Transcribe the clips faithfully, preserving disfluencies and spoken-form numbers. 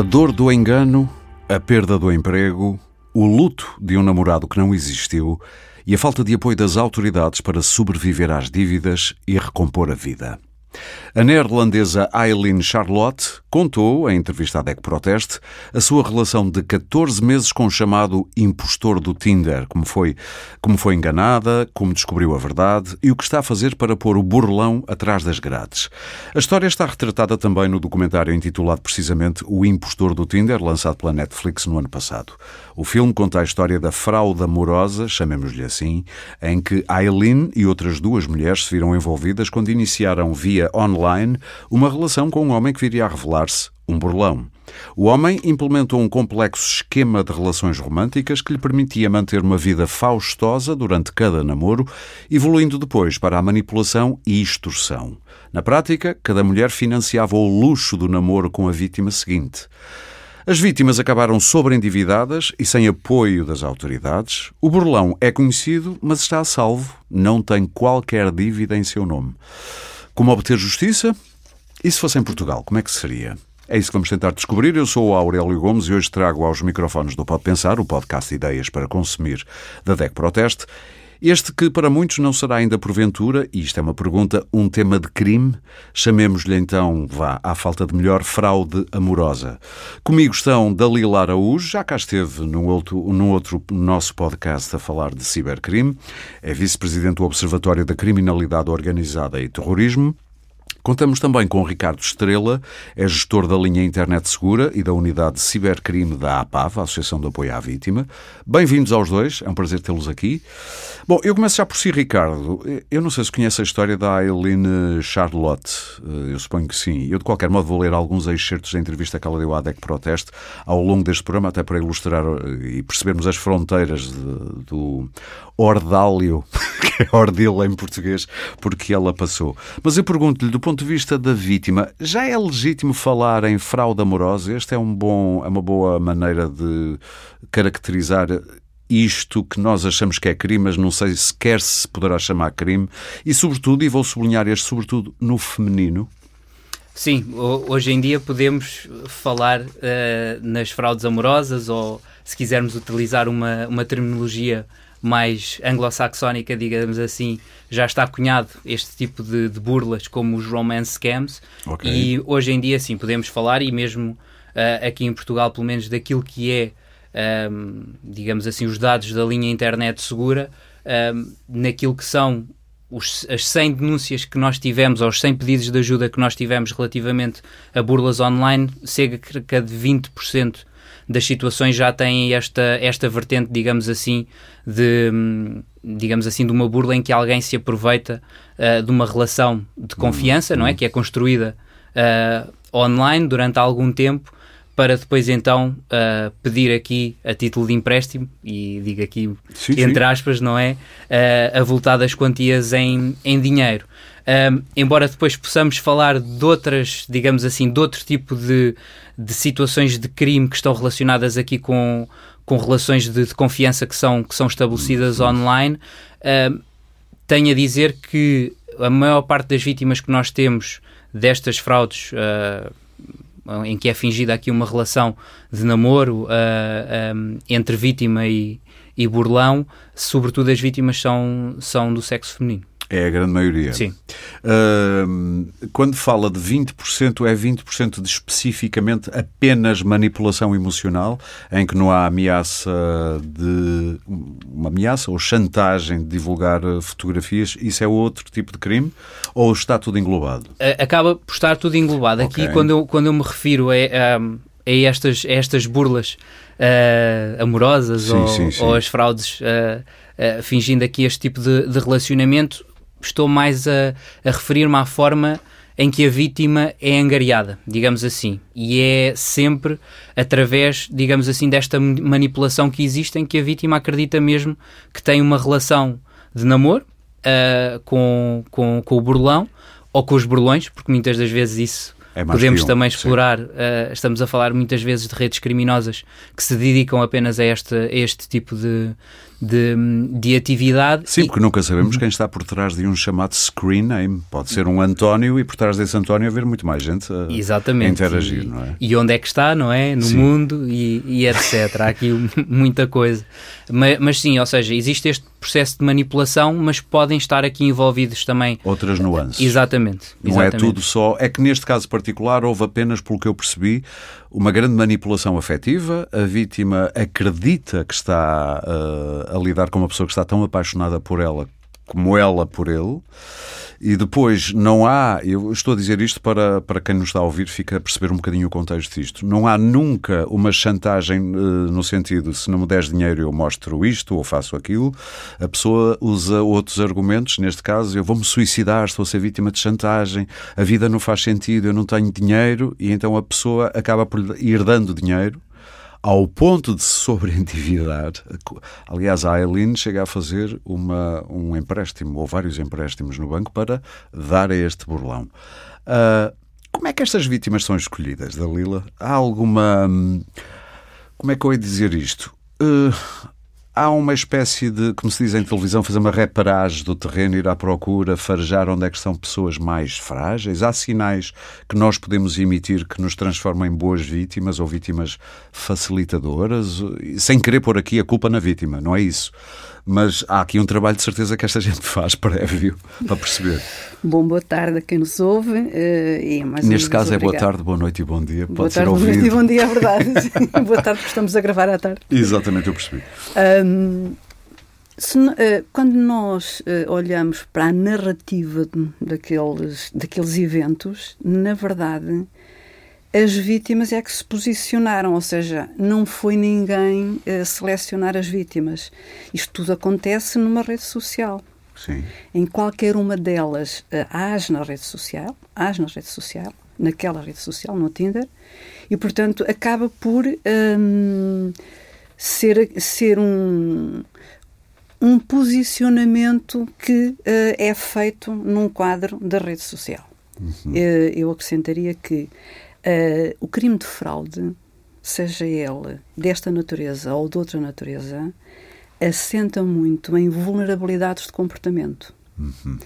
A dor do engano, a perda do emprego, o luto de um namorado que não existiu e a falta de apoio das autoridades para sobreviver às dívidas e recompor a vida. A neerlandesa Aileen Charlotte contou, em entrevista à D E C Proteste, a sua relação de catorze meses com o chamado impostor do Tinder, como foi, como foi enganada, como descobriu a verdade e o que está a fazer para pôr o burlão atrás das grades. A história está retratada também no documentário intitulado precisamente O Impostor do Tinder, lançado pela Netflix no ano passado. O filme conta a história da fraude amorosa, chamemos-lhe assim, em que Aileen e outras duas mulheres se viram envolvidas quando iniciaram via online, uma relação com um homem que viria a revelar-se um burlão. O homem implementou um complexo esquema de relações românticas que lhe permitia manter uma vida faustosa durante cada namoro, evoluindo depois para a manipulação e extorsão. Na prática, cada mulher financiava o luxo do namoro com a vítima seguinte. As vítimas acabaram sobreendividadas e sem apoio das autoridades. O burlão é conhecido, mas está a salvo. Não tem qualquer dívida em seu nome. Como obter justiça? E se fosse em Portugal, como é que seria? É isso que vamos tentar descobrir. Eu sou o Aurélio Gomes e hoje trago aos microfones do Pode Pensar, o podcast de ideias para consumir da D E C Proteste, este que para muitos não será ainda porventura, e isto é uma pergunta, um tema de crime. Chamemos-lhe então, vá, à falta de melhor, fraude amorosa. Comigo estão Dalila Araújo, já cá esteve num outro, num outro nosso podcast a falar de cibercrime, é vice-presidente do Observatório da Criminalidade Organizada e Terrorismo. Contamos também com Ricardo Estrela, é gestor da linha Internet Segura e da unidade de cibercrime da A P A V, a Associação de Apoio à Vítima. Bem-vindos aos dois, é um prazer tê-los aqui. Bom, eu começo já por si, Ricardo. Eu não sei se conhece a história da Aileen Charlotte, eu suponho que sim. Eu, de qualquer modo, vou ler alguns excertos da entrevista que ela deu à D E C Proteste ao longo deste programa, até para ilustrar e percebermos as fronteiras de, do ordálio, que é ordil em português, porque ela passou. Mas eu pergunto-lhe, do ponto Do ponto de vista da vítima, já é legítimo falar em fraude amorosa? Esta é, um bom, é uma boa maneira de caracterizar isto que nós achamos que é crime, mas não sei sequer se poderá chamar crime. E sobretudo, e vou sublinhar este sobretudo no feminino. Sim, hoje em dia podemos falar uh, nas fraudes amorosas ou, se quisermos utilizar uma, uma terminologia mais anglo-saxónica, digamos assim, já está cunhado este tipo de, de burlas como os romance scams. Okay. E hoje em dia sim, podemos falar e mesmo uh, aqui em Portugal, pelo menos daquilo que é, um, digamos assim, os dados da linha Internet Segura, um, naquilo que são os, as cem denúncias que nós tivemos ou os cem pedidos de ajuda que nós tivemos relativamente a burlas online, cerca de vinte por cento das situações já têm esta, esta vertente, digamos assim, de, digamos assim, de uma burla em que alguém se aproveita uh, de uma relação de confiança, não é? Que é construída uh, online durante algum tempo para depois então uh, pedir aqui a título de empréstimo, e digo aqui, sim, entre aspas, sim, não é? Uh, avultadas quantias em, em dinheiro. Um, embora depois possamos falar de outras, digamos assim, de outro tipo de, de situações de crime que estão relacionadas aqui com, com relações de, de confiança que são, que são estabelecidas online, um, tenho a dizer que a maior parte das vítimas que nós temos destas fraudes, uh, em que é fingida aqui uma relação de namoro uh, um, entre vítima e, e burlão, sobretudo as vítimas são, são do sexo feminino. É a grande maioria. Sim. Uh, quando fala de vinte por cento, é vinte por cento de especificamente apenas manipulação emocional, em que não há ameaça de... uma ameaça ou chantagem de divulgar fotografias. Isso é outro tipo de crime? Ou está tudo englobado? Acaba por estar tudo englobado. Okay. Aqui, quando eu, quando eu me refiro a, a, a, estas, a estas burlas uh, amorosas, sim, ou, sim, sim, ou as fraudes uh, uh, fingindo aqui este tipo de, de relacionamento, estou mais a, a referir-me à forma em que a vítima é angariada, digamos assim. E é sempre através, digamos assim, desta manipulação que existe, em que a vítima acredita mesmo que tem uma relação de namoro uh, com, com, com o burlão ou com os burlões, porque muitas das vezes isso é mais podemos também explorar. Uh, estamos a falar muitas vezes de redes criminosas que se dedicam apenas a este, a este tipo de, de, de atividade. Sim, e... porque nunca sabemos quem está por trás de um chamado screen name. Pode ser um António e por trás desse António haver muito mais gente a, exatamente, a interagir, e, não é? E onde é que está, não é? No sim. mundo e, e etcétera. Há aqui muita coisa. Mas, mas sim, ou seja, existe este processo de manipulação, mas podem estar aqui envolvidos também... outras nuances. Exatamente. Não exatamente. É tudo só... É que neste caso particular houve apenas, pelo que eu percebi, uma grande manipulação afetiva. A vítima acredita que está uh, a lidar com uma pessoa que está tão apaixonada por ela como ela por ele. E depois não há... Eu estou a dizer isto para, para quem nos está a ouvir fica a perceber um bocadinho o contexto disto. Não há nunca uma chantagem uh, no sentido, se não me deres dinheiro eu mostro isto ou faço aquilo. A pessoa usa outros argumentos. Neste caso, eu vou-me suicidar, estou a ser vítima de chantagem, a vida não faz sentido, eu não tenho dinheiro. E então a pessoa acaba por ir dando dinheiro ao ponto de se sobreendividar. Aliás, a Aileen chega a fazer uma, um empréstimo ou vários empréstimos no banco para dar a este burlão. Uh, como é que estas vítimas são escolhidas, Dalila? Há alguma... Como é que eu ia dizer isto? Uh, há uma espécie de, como se diz em televisão, fazer uma reparagem do terreno, ir à procura, farejar onde é que estão pessoas mais frágeis? Há sinais que nós podemos emitir que nos transformam em boas vítimas ou vítimas facilitadoras? Sem querer pôr aqui a culpa na vítima, não é isso? Mas há aqui um trabalho de certeza que esta gente faz prévio para perceber. Bom, boa tarde a quem nos ouve. E mais Neste caso obrigado. É boa tarde, boa noite e bom dia. Boa Pode tarde, ser boa ouvido. Noite e bom dia, é verdade. Boa tarde, porque estamos a gravar à tarde. Exatamente, eu percebi. Um, se, uh, quando nós uh, olhamos para a narrativa daqueles, daqueles eventos, na verdade... as vítimas é que se posicionaram, ou seja, não foi ninguém a selecionar as vítimas. Isto tudo acontece numa rede social. Sim. Em qualquer uma delas, ás na rede social, ás na rede social, naquela rede social, no Tinder, e, portanto, acaba por hum, ser, ser um, um posicionamento que uh, é feito num quadro da rede social. Uhum. Uh, eu acrescentaria que Uh, o crime de fraude, seja ele desta natureza ou de outra natureza, assenta muito em vulnerabilidades de comportamento. Uhum.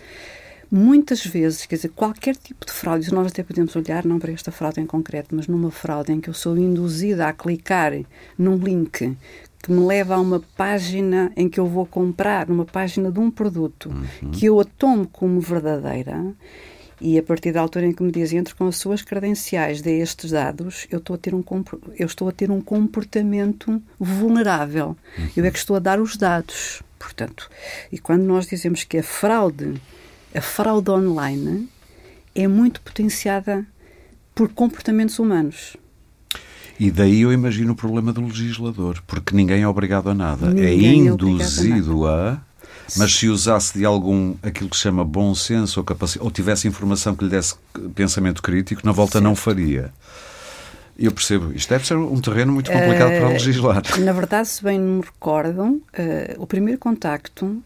Muitas vezes, quer dizer, qualquer tipo de fraude, nós até podemos olhar, não para esta fraude em concreto, mas numa fraude em que eu sou induzida a clicar num link que me leva a uma página em que eu vou comprar, uma página de um produto, uhum, que eu a tomo como verdadeira. E a partir da altura em que me dizem, entre com as suas credenciais de estes dados, eu estou a ter um, eu estou a ter um comportamento vulnerável. Uhum. Eu é que estou a dar os dados, portanto. E quando nós dizemos que a fraude, a fraude online, é muito potenciada por comportamentos humanos. E daí eu imagino o problema do legislador, porque ninguém é obrigado a nada. Ninguém é induzido é a... Nada. Mas se usasse de algum, aquilo que se chama bom senso ou, capaci- ou tivesse informação que lhe desse pensamento crítico, na volta certo. Não faria. Eu percebo. Isto deve ser um terreno muito complicado uh, para legislar. Na verdade, se bem me recordo, uh, o primeiro contacto uh,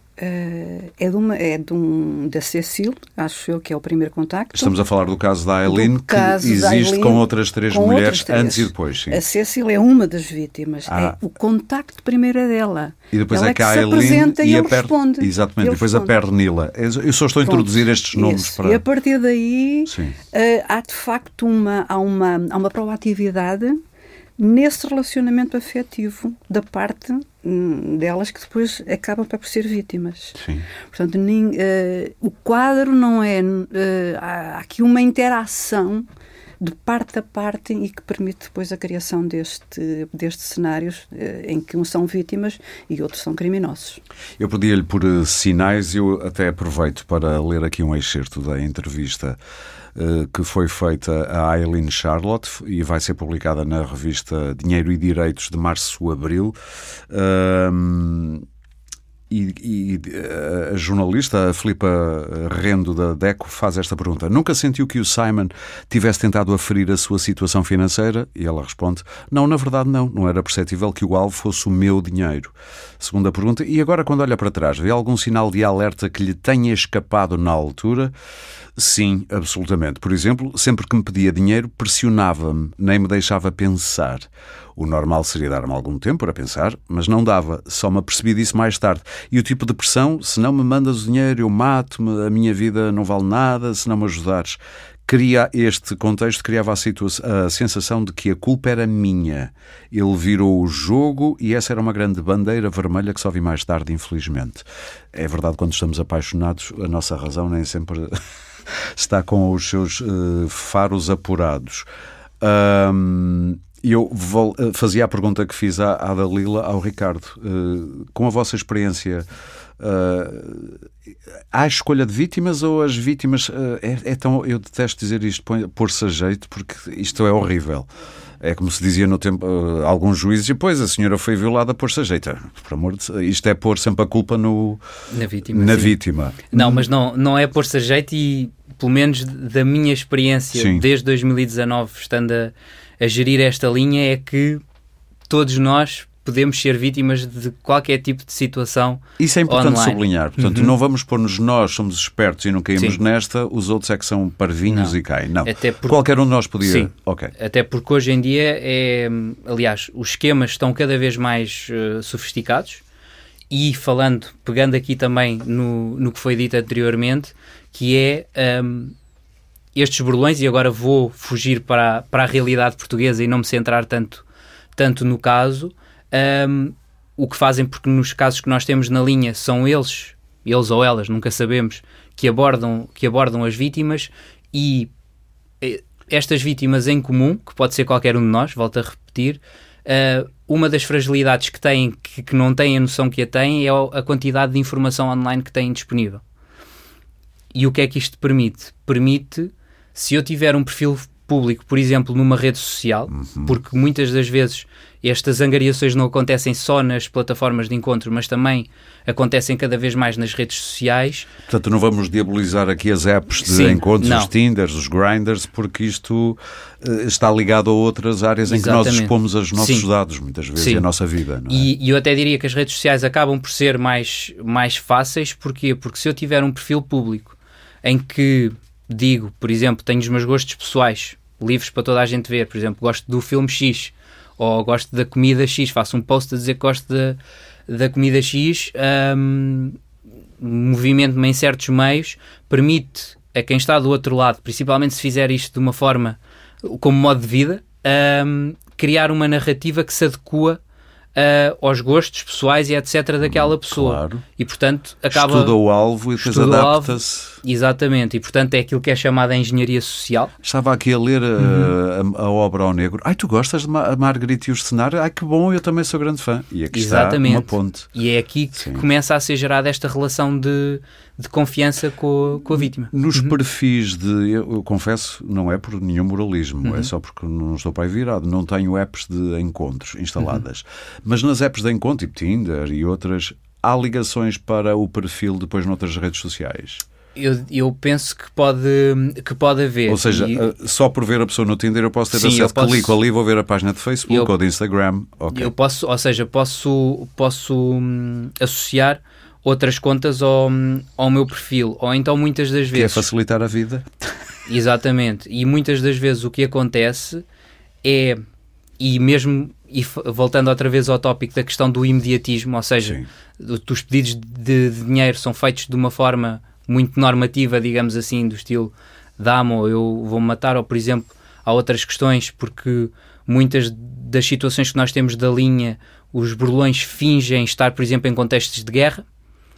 é, de uma, é de um, da Cécile, acho eu que é o primeiro contacto. Estamos a falar do caso da Aileen, que existe Aileen, com outras três com mulheres outras três. Antes e depois. Sim. A Cécile é uma das vítimas. Ah. É o contacto primeiro é dela. E depois ela é que a Aileen e, e ele per... responde. Exatamente, ele depois responde. A Pernilla. Eu só estou a introduzir Pronto, estes nomes. Isso. Para... E a partir daí uh, há de facto uma, há uma, há uma proatividade nesse relacionamento afetivo da parte um, delas que depois acabam por ser vítimas. Sim. Portanto, nin, uh, o quadro não é... Uh, há aqui uma interação de parte a parte e que permite depois a criação deste, destes cenários em que uns são vítimas e outros são criminosos. Eu pedia-lhe por sinais, eu até aproveito para ler aqui um excerto da entrevista uh, que foi feita a Aileen Charlotte e vai ser publicada na revista Dinheiro e Direitos de março a abril. Uh, E, e a jornalista Filipa Rendo, da D E C, faz esta pergunta: nunca sentiu que o Simon tivesse tentado aferir a sua situação financeira? E ela responde: não, na verdade não, não era perceptível que o alvo fosse o meu dinheiro. Segunda pergunta: e agora, quando olha para trás, vê algum sinal de alerta que lhe tenha escapado na altura? Sim, absolutamente. Por exemplo, sempre que me pedia dinheiro, pressionava-me, nem me deixava pensar. O normal seria dar-me algum tempo para pensar, mas não dava, só me apercebi disso mais tarde. E o tipo de pressão: se não me mandas o dinheiro, eu mato-me, a minha vida não vale nada, se não me ajudares. Cria este contexto, criava a, situa- a sensação de que a culpa era minha. Ele virou o jogo e essa era uma grande bandeira vermelha que só vi mais tarde, infelizmente. É verdade, quando estamos apaixonados, a nossa razão nem sempre está com os seus uh, faros apurados. Um... Eu vou, fazia a pergunta que fiz à, à Dalila, ao Ricardo. Uh, com a vossa experiência, uh, há escolha de vítimas ou as vítimas... Uh, é, é tão, eu detesto dizer isto, pôr-se a jeito, porque isto é horrível. É como se dizia no tempo, uh, alguns juízes, e pois, a senhora foi violada, pôr-se a jeito. Por amor de Deus, isto é pôr sempre a culpa no, na, vítima, na vítima. Não, mas não, não é pôr-se a jeito e, pelo menos da minha experiência, sim, desde dois mil e dezanove, estando a... a gerir esta linha, é que todos nós podemos ser vítimas de qualquer tipo de situação. Isso é importante online. Sublinhar. Portanto, uhum. não vamos pôr-nos nós, somos espertos e não caímos Sim. nesta, os outros é que são parvinhos não. e caem. Não. Até porque... Qualquer um de nós podia... Sim. Okay. Até porque hoje em dia, é... aliás, os esquemas estão cada vez mais uh, sofisticados e falando, pegando aqui também no, no que foi dito anteriormente, que é... Um, estes burlões, e agora vou fugir para, para a realidade portuguesa e não me centrar tanto, tanto no caso, um, o que fazem, porque nos casos que nós temos na linha são eles, eles ou elas, nunca sabemos, que abordam, que abordam as vítimas, e estas vítimas em comum, que pode ser qualquer um de nós, volto a repetir, uh, uma das fragilidades que têm, que, que não têm a noção que a têm, é a quantidade de informação online que têm disponível. E o que é que isto permite? Permite... Se eu tiver um perfil público, por exemplo, numa rede social, uhum. porque muitas das vezes estas angariações não acontecem só nas plataformas de encontro, mas também acontecem cada vez mais nas redes sociais. Portanto, não vamos diabolizar aqui as apps de Sim, encontros, não. os Tinders, os Grinders, porque isto uh, está ligado a outras áreas Exatamente. Em que nós expomos os nossos Sim. dados, muitas vezes, Sim. e a nossa vida. Não é? E, e eu até diria que as redes sociais acabam por ser mais, mais fáceis. Porquê? Porque se eu tiver um perfil público em que... Digo, por exemplo, tenho os meus gostos pessoais, livres para toda a gente ver. Por exemplo, gosto do filme X, ou gosto da comida X, faço um post a dizer que gosto da, da comida X, um, movimento-me em certos meios, permite a quem está do outro lado, principalmente se fizer isto de uma forma, como modo de vida, um, criar uma narrativa que se adequa Uh, aos gostos pessoais e etcétera daquela pessoa. Claro. E, portanto, acaba... Estuda o alvo e depois adapta-se. Exatamente. E, portanto, é aquilo que é chamada engenharia social. Estava aqui a ler uhum. a, a obra ao negro. Ai, tu gostas de Ma- Margarita e os Cenários? Ai, que bom, eu também sou grande fã. E aqui Exatamente. Está uma ponte. E é aqui que Sim. começa a ser gerada esta relação de... de confiança com a, com a vítima. Nos uhum. perfis de... Eu, eu confesso, não é por nenhum moralismo, uhum. é só porque não estou para aí virado, não tenho apps de encontros instaladas. Uhum. Mas nas apps de encontro, tipo Tinder e outras, há ligações para o perfil depois noutras redes sociais? Eu, eu penso que pode, que pode haver. Ou seja, e... só por ver a pessoa no Tinder eu posso ter Sim, acesso, posso... clico ali, vou ver a página de Facebook eu... ou de Instagram. Okay. Eu posso, ou seja, posso, posso hum, associar outras contas ao, ao meu perfil, ou então muitas das vezes... Que é facilitar a vida. Exatamente. E muitas das vezes o que acontece é, e mesmo e voltando outra vez ao tópico da questão do imediatismo, ou seja, Sim. os pedidos de, de dinheiro são feitos de uma forma muito normativa, digamos assim, do estilo dá-me ou eu vou-me matar, ou por exemplo, há outras questões, porque muitas das situações que nós temos da linha, os burlões fingem estar, por exemplo, em contextos de guerra,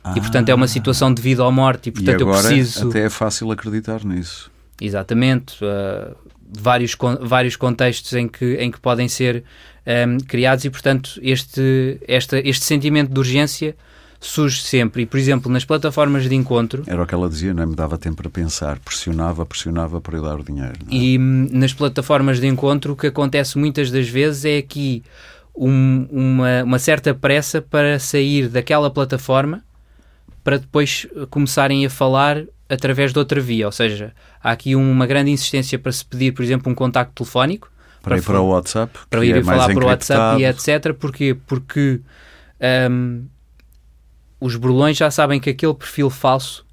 Ah. e, portanto, é uma situação de vida ou morte e, portanto, e agora eu preciso... até é fácil acreditar nisso. Exatamente. Uh, vários, con- vários contextos em que, em que podem ser um, criados e, portanto, este, esta, este sentimento de urgência surge sempre. E, por exemplo, nas plataformas de encontro... Era o que ela dizia, não me dava tempo para pensar. Pressionava, pressionava para eu dar o dinheiro. Não é? E nas plataformas de encontro o que acontece muitas das vezes é que um, uma, uma certa pressa para sair daquela plataforma para depois começarem a falar através de outra via. Ou seja, há aqui uma grande insistência para se pedir, por exemplo, um contacto telefónico. Para, para ir para o WhatsApp. Para ir é falar para o WhatsApp e etcétera. Porquê? Porque um, os burlões já sabem que aquele perfil falso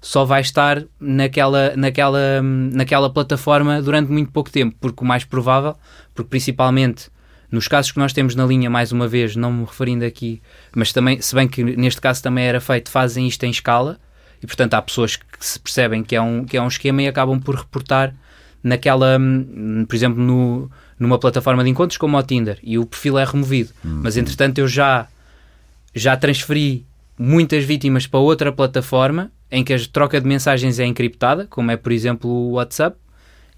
só vai estar naquela, naquela, naquela plataforma durante muito pouco tempo, porque o mais provável, porque principalmente nos casos que nós temos na linha, mais uma vez, não me referindo aqui, mas também, se bem que neste caso também era feito, fazem isto em escala, e portanto há pessoas que se percebem que é um, que é um esquema e acabam por reportar naquela, por exemplo, no, numa plataforma de encontros como o Tinder, e o perfil é removido. Hum. Mas entretanto eu já, já transferi muitas vítimas para outra plataforma, em que a troca de mensagens é encriptada, como é, por exemplo, o WhatsApp,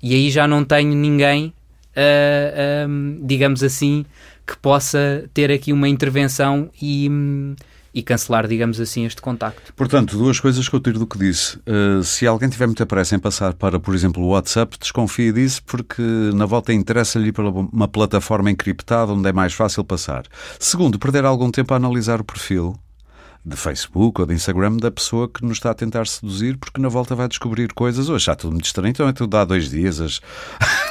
e aí já não tenho ninguém, uh, um, digamos assim, que possa ter aqui uma intervenção e, um, e cancelar, digamos assim, este contacto. Portanto, duas coisas que eu tiro do que disse. Uh, se alguém tiver muita pressa em passar para, por exemplo, o WhatsApp, desconfie disso, porque na volta interessa-lhe para uma plataforma encriptada onde é mais fácil passar. Segundo, perder algum tempo a analisar o perfil de Facebook ou de Instagram da pessoa que nos está a tentar seduzir, porque na volta vai descobrir coisas ou achar tudo muito estranho. Então é tudo há dois dias. As...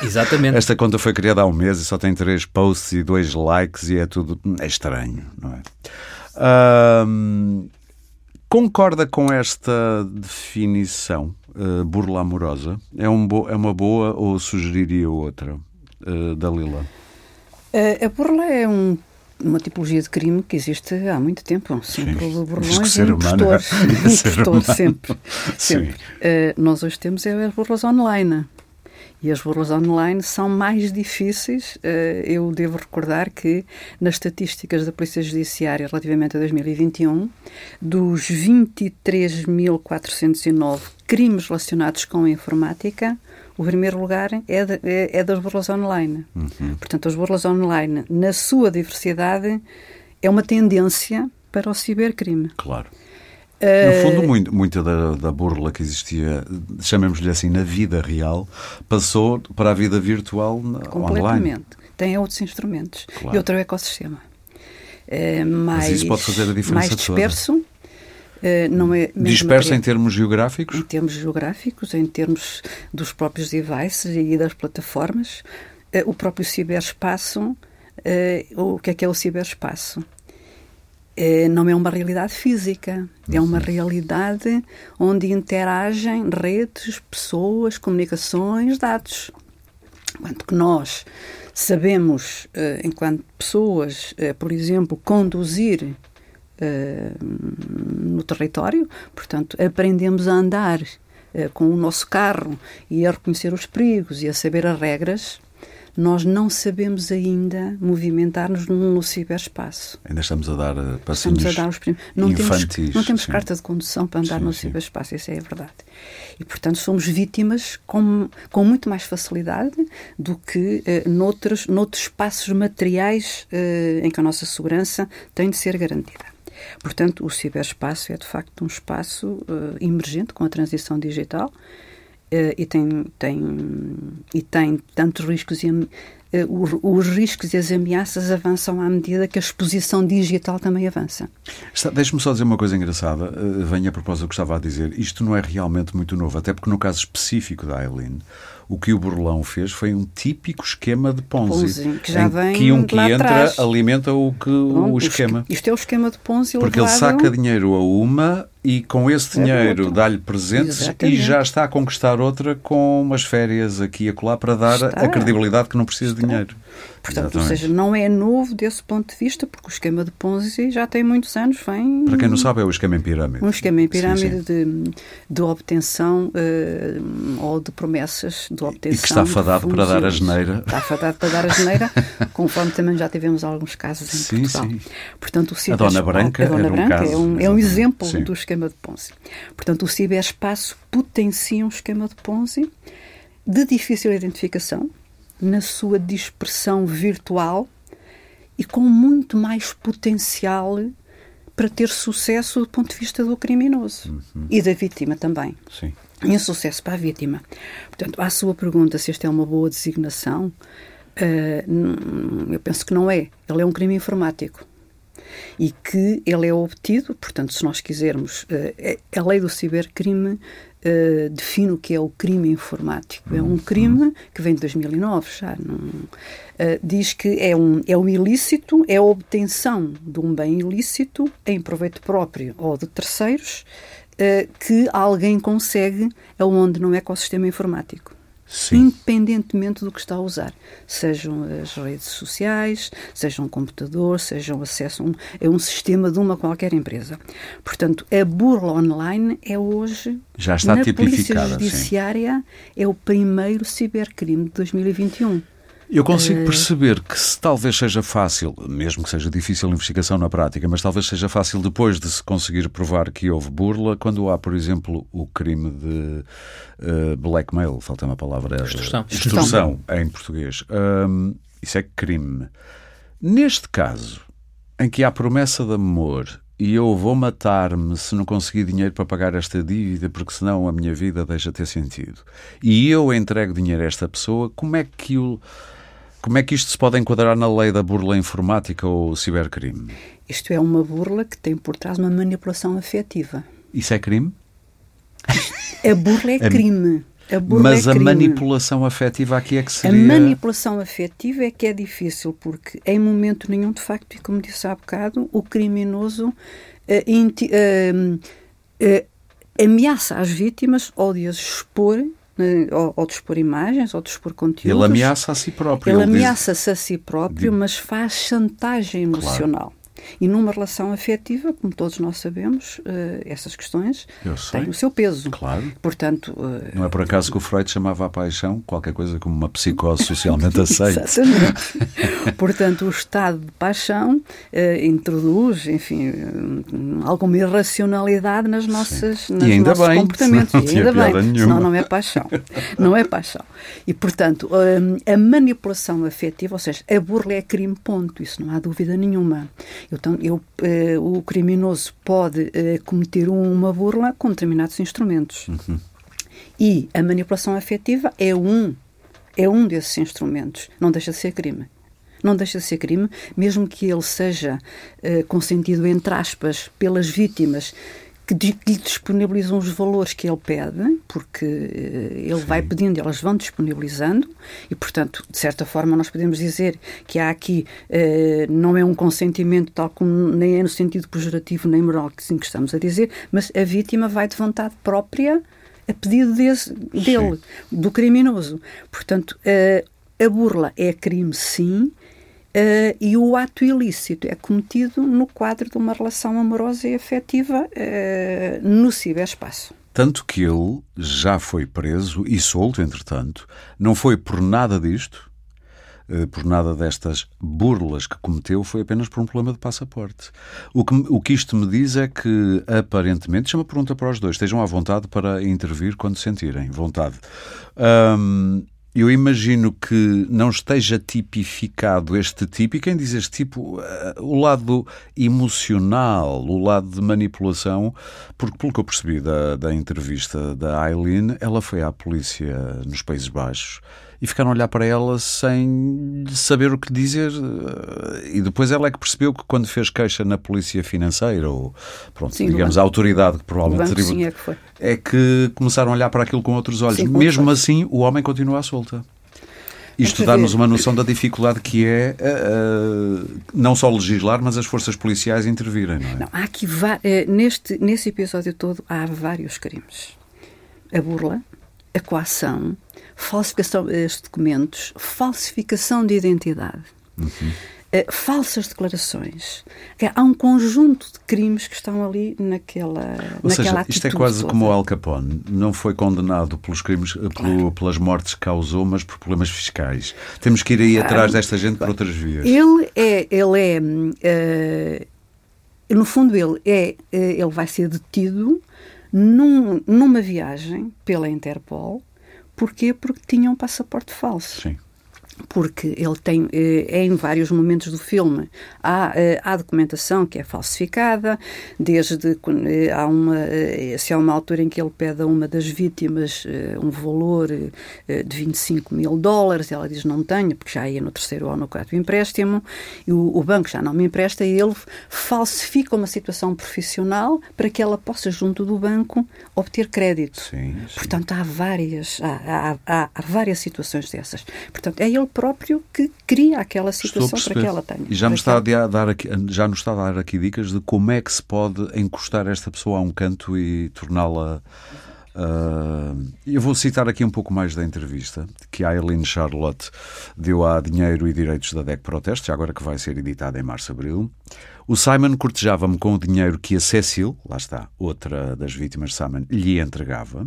Exatamente. Esta conta foi criada há um mês e só tem três posts e dois likes e é tudo... É estranho, não é? Hum... Concorda com esta definição? Uh, burla amorosa? É, um bo... é uma boa ou sugeriria outra? Uh, Dalila? Uh, a burla é um... uma tipologia de crime que existe há muito tempo. Sempre houve burlões e impostores. Impostores, sempre. sempre. Uh, nós hoje temos é as burlas online. E as burlas online são mais difíceis. Uh, eu devo recordar que nas estatísticas da Polícia Judiciária relativamente a dois mil e vinte e um, dos vinte e três mil, quatrocentos e nove crimes relacionados com a informática, o primeiro lugar é, de, é, é das burlas online. Uhum. Portanto, as burlas online, na sua diversidade, é uma tendência para o cibercrime. Claro. Uh... No fundo, muito, muita da, da burla que existia, chamemos-lhe assim, na vida real, passou para a vida virtual na, completamente. Online. Tem outros instrumentos. Claro. E outro ecossistema. Uh, mais, Mas isso pode fazer a diferença mais disperso. Toda. Uh, não é dispersa em termos geográficos? Em termos geográficos, em termos dos próprios devices e das plataformas. Uh, o próprio ciberespaço, uh, o que é que é o ciberespaço? Uh, não é uma realidade física, é uma realidade onde interagem redes, pessoas, comunicações, dados. Enquanto que nós sabemos, uh, enquanto pessoas, uh, por exemplo, conduzir Uh, no território, portanto, aprendemos a andar uh, com o nosso carro e a reconhecer os perigos e a saber as regras, nós não sabemos ainda movimentar-nos no, no ciberespaço. Ainda estamos a dar uh, passinhos a dar os prim... não infantis. Temos, não temos sim. carta de condução para andar sim, no sim. ciberespaço, isso é a verdade. E, portanto, somos vítimas com, com muito mais facilidade do que uh, noutros, noutros espaços materiais uh, em que a nossa segurança tem de ser garantida. Portanto, o ciberespaço é, de facto, um espaço uh, emergente com a transição digital uh, e, tem, tem, e tem tantos riscos e uh, os, os riscos e as ameaças avançam à medida que a exposição digital também avança. Deixe-me só dizer uma coisa engraçada, uh, venho a propósito do que estava a dizer. Isto não é realmente muito novo, até porque no caso específico da Aileen, o que o burlão fez foi um típico esquema de Ponzi, Ponzi que já vem que um que entra atrás. Alimenta o que Bom, o esquema. Isto é o esquema de Ponzi, porque ele saca dinheiro a uma e com esse dinheiro dá-lhe presentes. Exatamente. E já está a conquistar outra com umas férias aqui e acolá para dar está. a credibilidade que não precisa está. de dinheiro. Portanto, exatamente. Ou seja, não é novo desse ponto de vista, porque o esquema de Ponzi já tem muitos anos, vem... Para quem não sabe, é o esquema em pirâmide. Um esquema em pirâmide sim, sim. De, de obtenção uh, ou de promessas de obtenção... E que está fadado para dar a geneira. Está fadado para dar a geneira, conforme também já tivemos alguns casos em sim, Portugal. Sim. Portanto, o ciberespaço, a Dona Branca, a Dona Branca um caso, é, um, é um exemplo sim. do esquema de Ponzi. Portanto, o ciberespaço potencia um esquema de Ponzi de difícil identificação, na sua dispersão virtual e com muito mais potencial para ter sucesso do ponto de vista do criminoso uhum. e da vítima também. Sim. E um sucesso para a vítima. Portanto, à sua pergunta se esta é uma boa designação, Uh, eu penso que não é. Ele é um crime informático. E que ele é obtido, portanto, se nós quisermos, uh, a lei do cibercrime uh, define o que é o crime informático. É um crime que vem de dois mil e nove já. Não, uh, diz que é um, é um ilícito, é a obtenção de um bem ilícito em proveito próprio ou de terceiros uh, que alguém consegue aonde não é com o sistema informático. Sim. Independentemente do que está a usar, sejam as redes sociais, seja um computador, seja um acesso a um, a um sistema de uma qualquer empresa. Portanto, a burla online é hoje, já está na Polícia Judiciária, sim. É o primeiro cibercrime de dois mil e vinte e um. Eu consigo perceber que se talvez seja fácil, mesmo que seja difícil a investigação na prática, mas talvez seja fácil depois de se conseguir provar que houve burla, quando há, por exemplo, o crime de uh, blackmail, falta uma palavra... Extorsão. Extorsão, em português. Um, isso é crime. Neste caso, em que há promessa de amor e eu vou matar-me se não conseguir dinheiro para pagar esta dívida, porque senão a minha vida deixa de ter sentido, e eu entrego dinheiro a esta pessoa, como é que o... Como é que isto se pode enquadrar na lei da burla informática ou cibercrime? Isto é uma burla que tem por trás uma manipulação afetiva. Isso é crime? A burla é crime. A burla Mas é crime. A manipulação afetiva aqui é que seria... A manipulação afetiva é que é difícil, porque em momento nenhum, de facto, e como disse há bocado, o criminoso uh, inti- uh, uh, ameaça as vítimas ou de as expor, Ou, ou dispor imagens, ou dispor conteúdos. Ele ameaça a si próprio. Ele, ele ameaça-se diz... a si próprio, de... mas faz chantagem emocional. Claro. E numa relação afetiva, como todos nós sabemos, uh, essas questões têm o seu peso. Claro. Portanto, uh, não é por acaso que o Freud chamava a paixão qualquer coisa como uma psicose socialmente aceita. Exatamente. Portanto, o estado de paixão uh, introduz, enfim, um, alguma irracionalidade nas nossas, nas e nossos bem, comportamentos. E ainda bem, nenhuma. senão não é paixão. Não é paixão. E, portanto, um, a manipulação afetiva, ou seja, a burla é crime, ponto. Isso não há dúvida nenhuma. Então, eu, uh, o criminoso pode uh, cometer uma burla com determinados instrumentos. Uhum. E a manipulação afetiva é um, é um desses instrumentos. Não deixa de ser crime. Não deixa de ser crime, mesmo que ele seja uh, consentido, entre aspas, pelas vítimas, que lhe disponibilizam os valores que ele pede, porque uh, ele Sim. vai pedindo, elas vão disponibilizando e, portanto, de certa forma nós podemos dizer que há aqui uh, não é um consentimento tal como nem é no sentido pejorativo nem moral que, sim, que estamos a dizer, mas a vítima vai de vontade própria a pedido desse, dele, do criminoso. Portanto, uh, a burla é crime, sim, Uh, e o ato ilícito é cometido no quadro de uma relação amorosa e afetiva uh, no ciberespaço. Tanto que ele já foi preso e solto, entretanto, não foi por nada disto, uh, por nada destas burlas que cometeu, foi apenas por um problema de passaporte. O que, o que isto me diz é que, aparentemente, isto é uma pergunta para os dois, estejam à vontade para intervir quando sentirem vontade. Um, Eu imagino que não esteja tipificado este tipo, e quem diz este tipo, o lado emocional, o lado de manipulação, porque pelo que eu percebi da, da entrevista da Aileen, ela foi à polícia nos Países Baixos e ficaram a olhar para ela sem saber o que dizer, e depois ela é que percebeu que quando fez queixa na polícia financeira, ou pronto, sim, digamos, a autoridade que provavelmente banco, tributa, sim, é, que foi. é que começaram a olhar para aquilo com outros olhos. Sim, mesmo assim, o homem continua à solta. Isto dá-nos uma noção da dificuldade que é uh, não só legislar, mas as forças policiais intervirem, não é? Não, há aqui, neste, nesse episódio todo, há vários crimes. A burla, a coação, falsificação de documentos, falsificação de identidade, uhum. falsas declarações. Há um conjunto de crimes que estão ali naquela, Ou naquela seja, isto é quase toda. Como o Al Capone. Não foi condenado pelos crimes, claro. pelas mortes que causou, mas por problemas fiscais. Temos que ir aí claro. atrás desta gente claro. por outras vias. Ele é... Ele é uh, no fundo, ele, é, uh, ele vai ser detido num, numa viagem pela Interpol. Porquê? Porque tinha um passaporte falso. Sim. porque ele tem, é em vários momentos do filme, há, há documentação que é falsificada, desde há uma, se há uma altura em que ele pede a uma das vítimas um valor de vinte e cinco mil dólares, ela diz não tenho, porque já ia no terceiro ou no quarto empréstimo, e o, o banco já não me empresta, e ele falsifica uma situação profissional para que ela possa, junto do banco, obter crédito. Sim, sim. Portanto, há várias, há, há, há, há várias situações dessas. Portanto, é ele próprio que cria aquela situação para que ela tenha. E já nos está a dar aqui, já nos está a dar aqui dicas de como é que se pode encostar esta pessoa a um canto e torná-la... Uh, eu vou citar aqui um pouco mais da entrevista que a Aileen Charlotte deu à Dinheiro e Direitos da D E C Proteste, agora que vai ser editada em março-abril. O Simon cortejava-me com o dinheiro que a Cécile, lá está, outra das vítimas Simon, lhe entregava,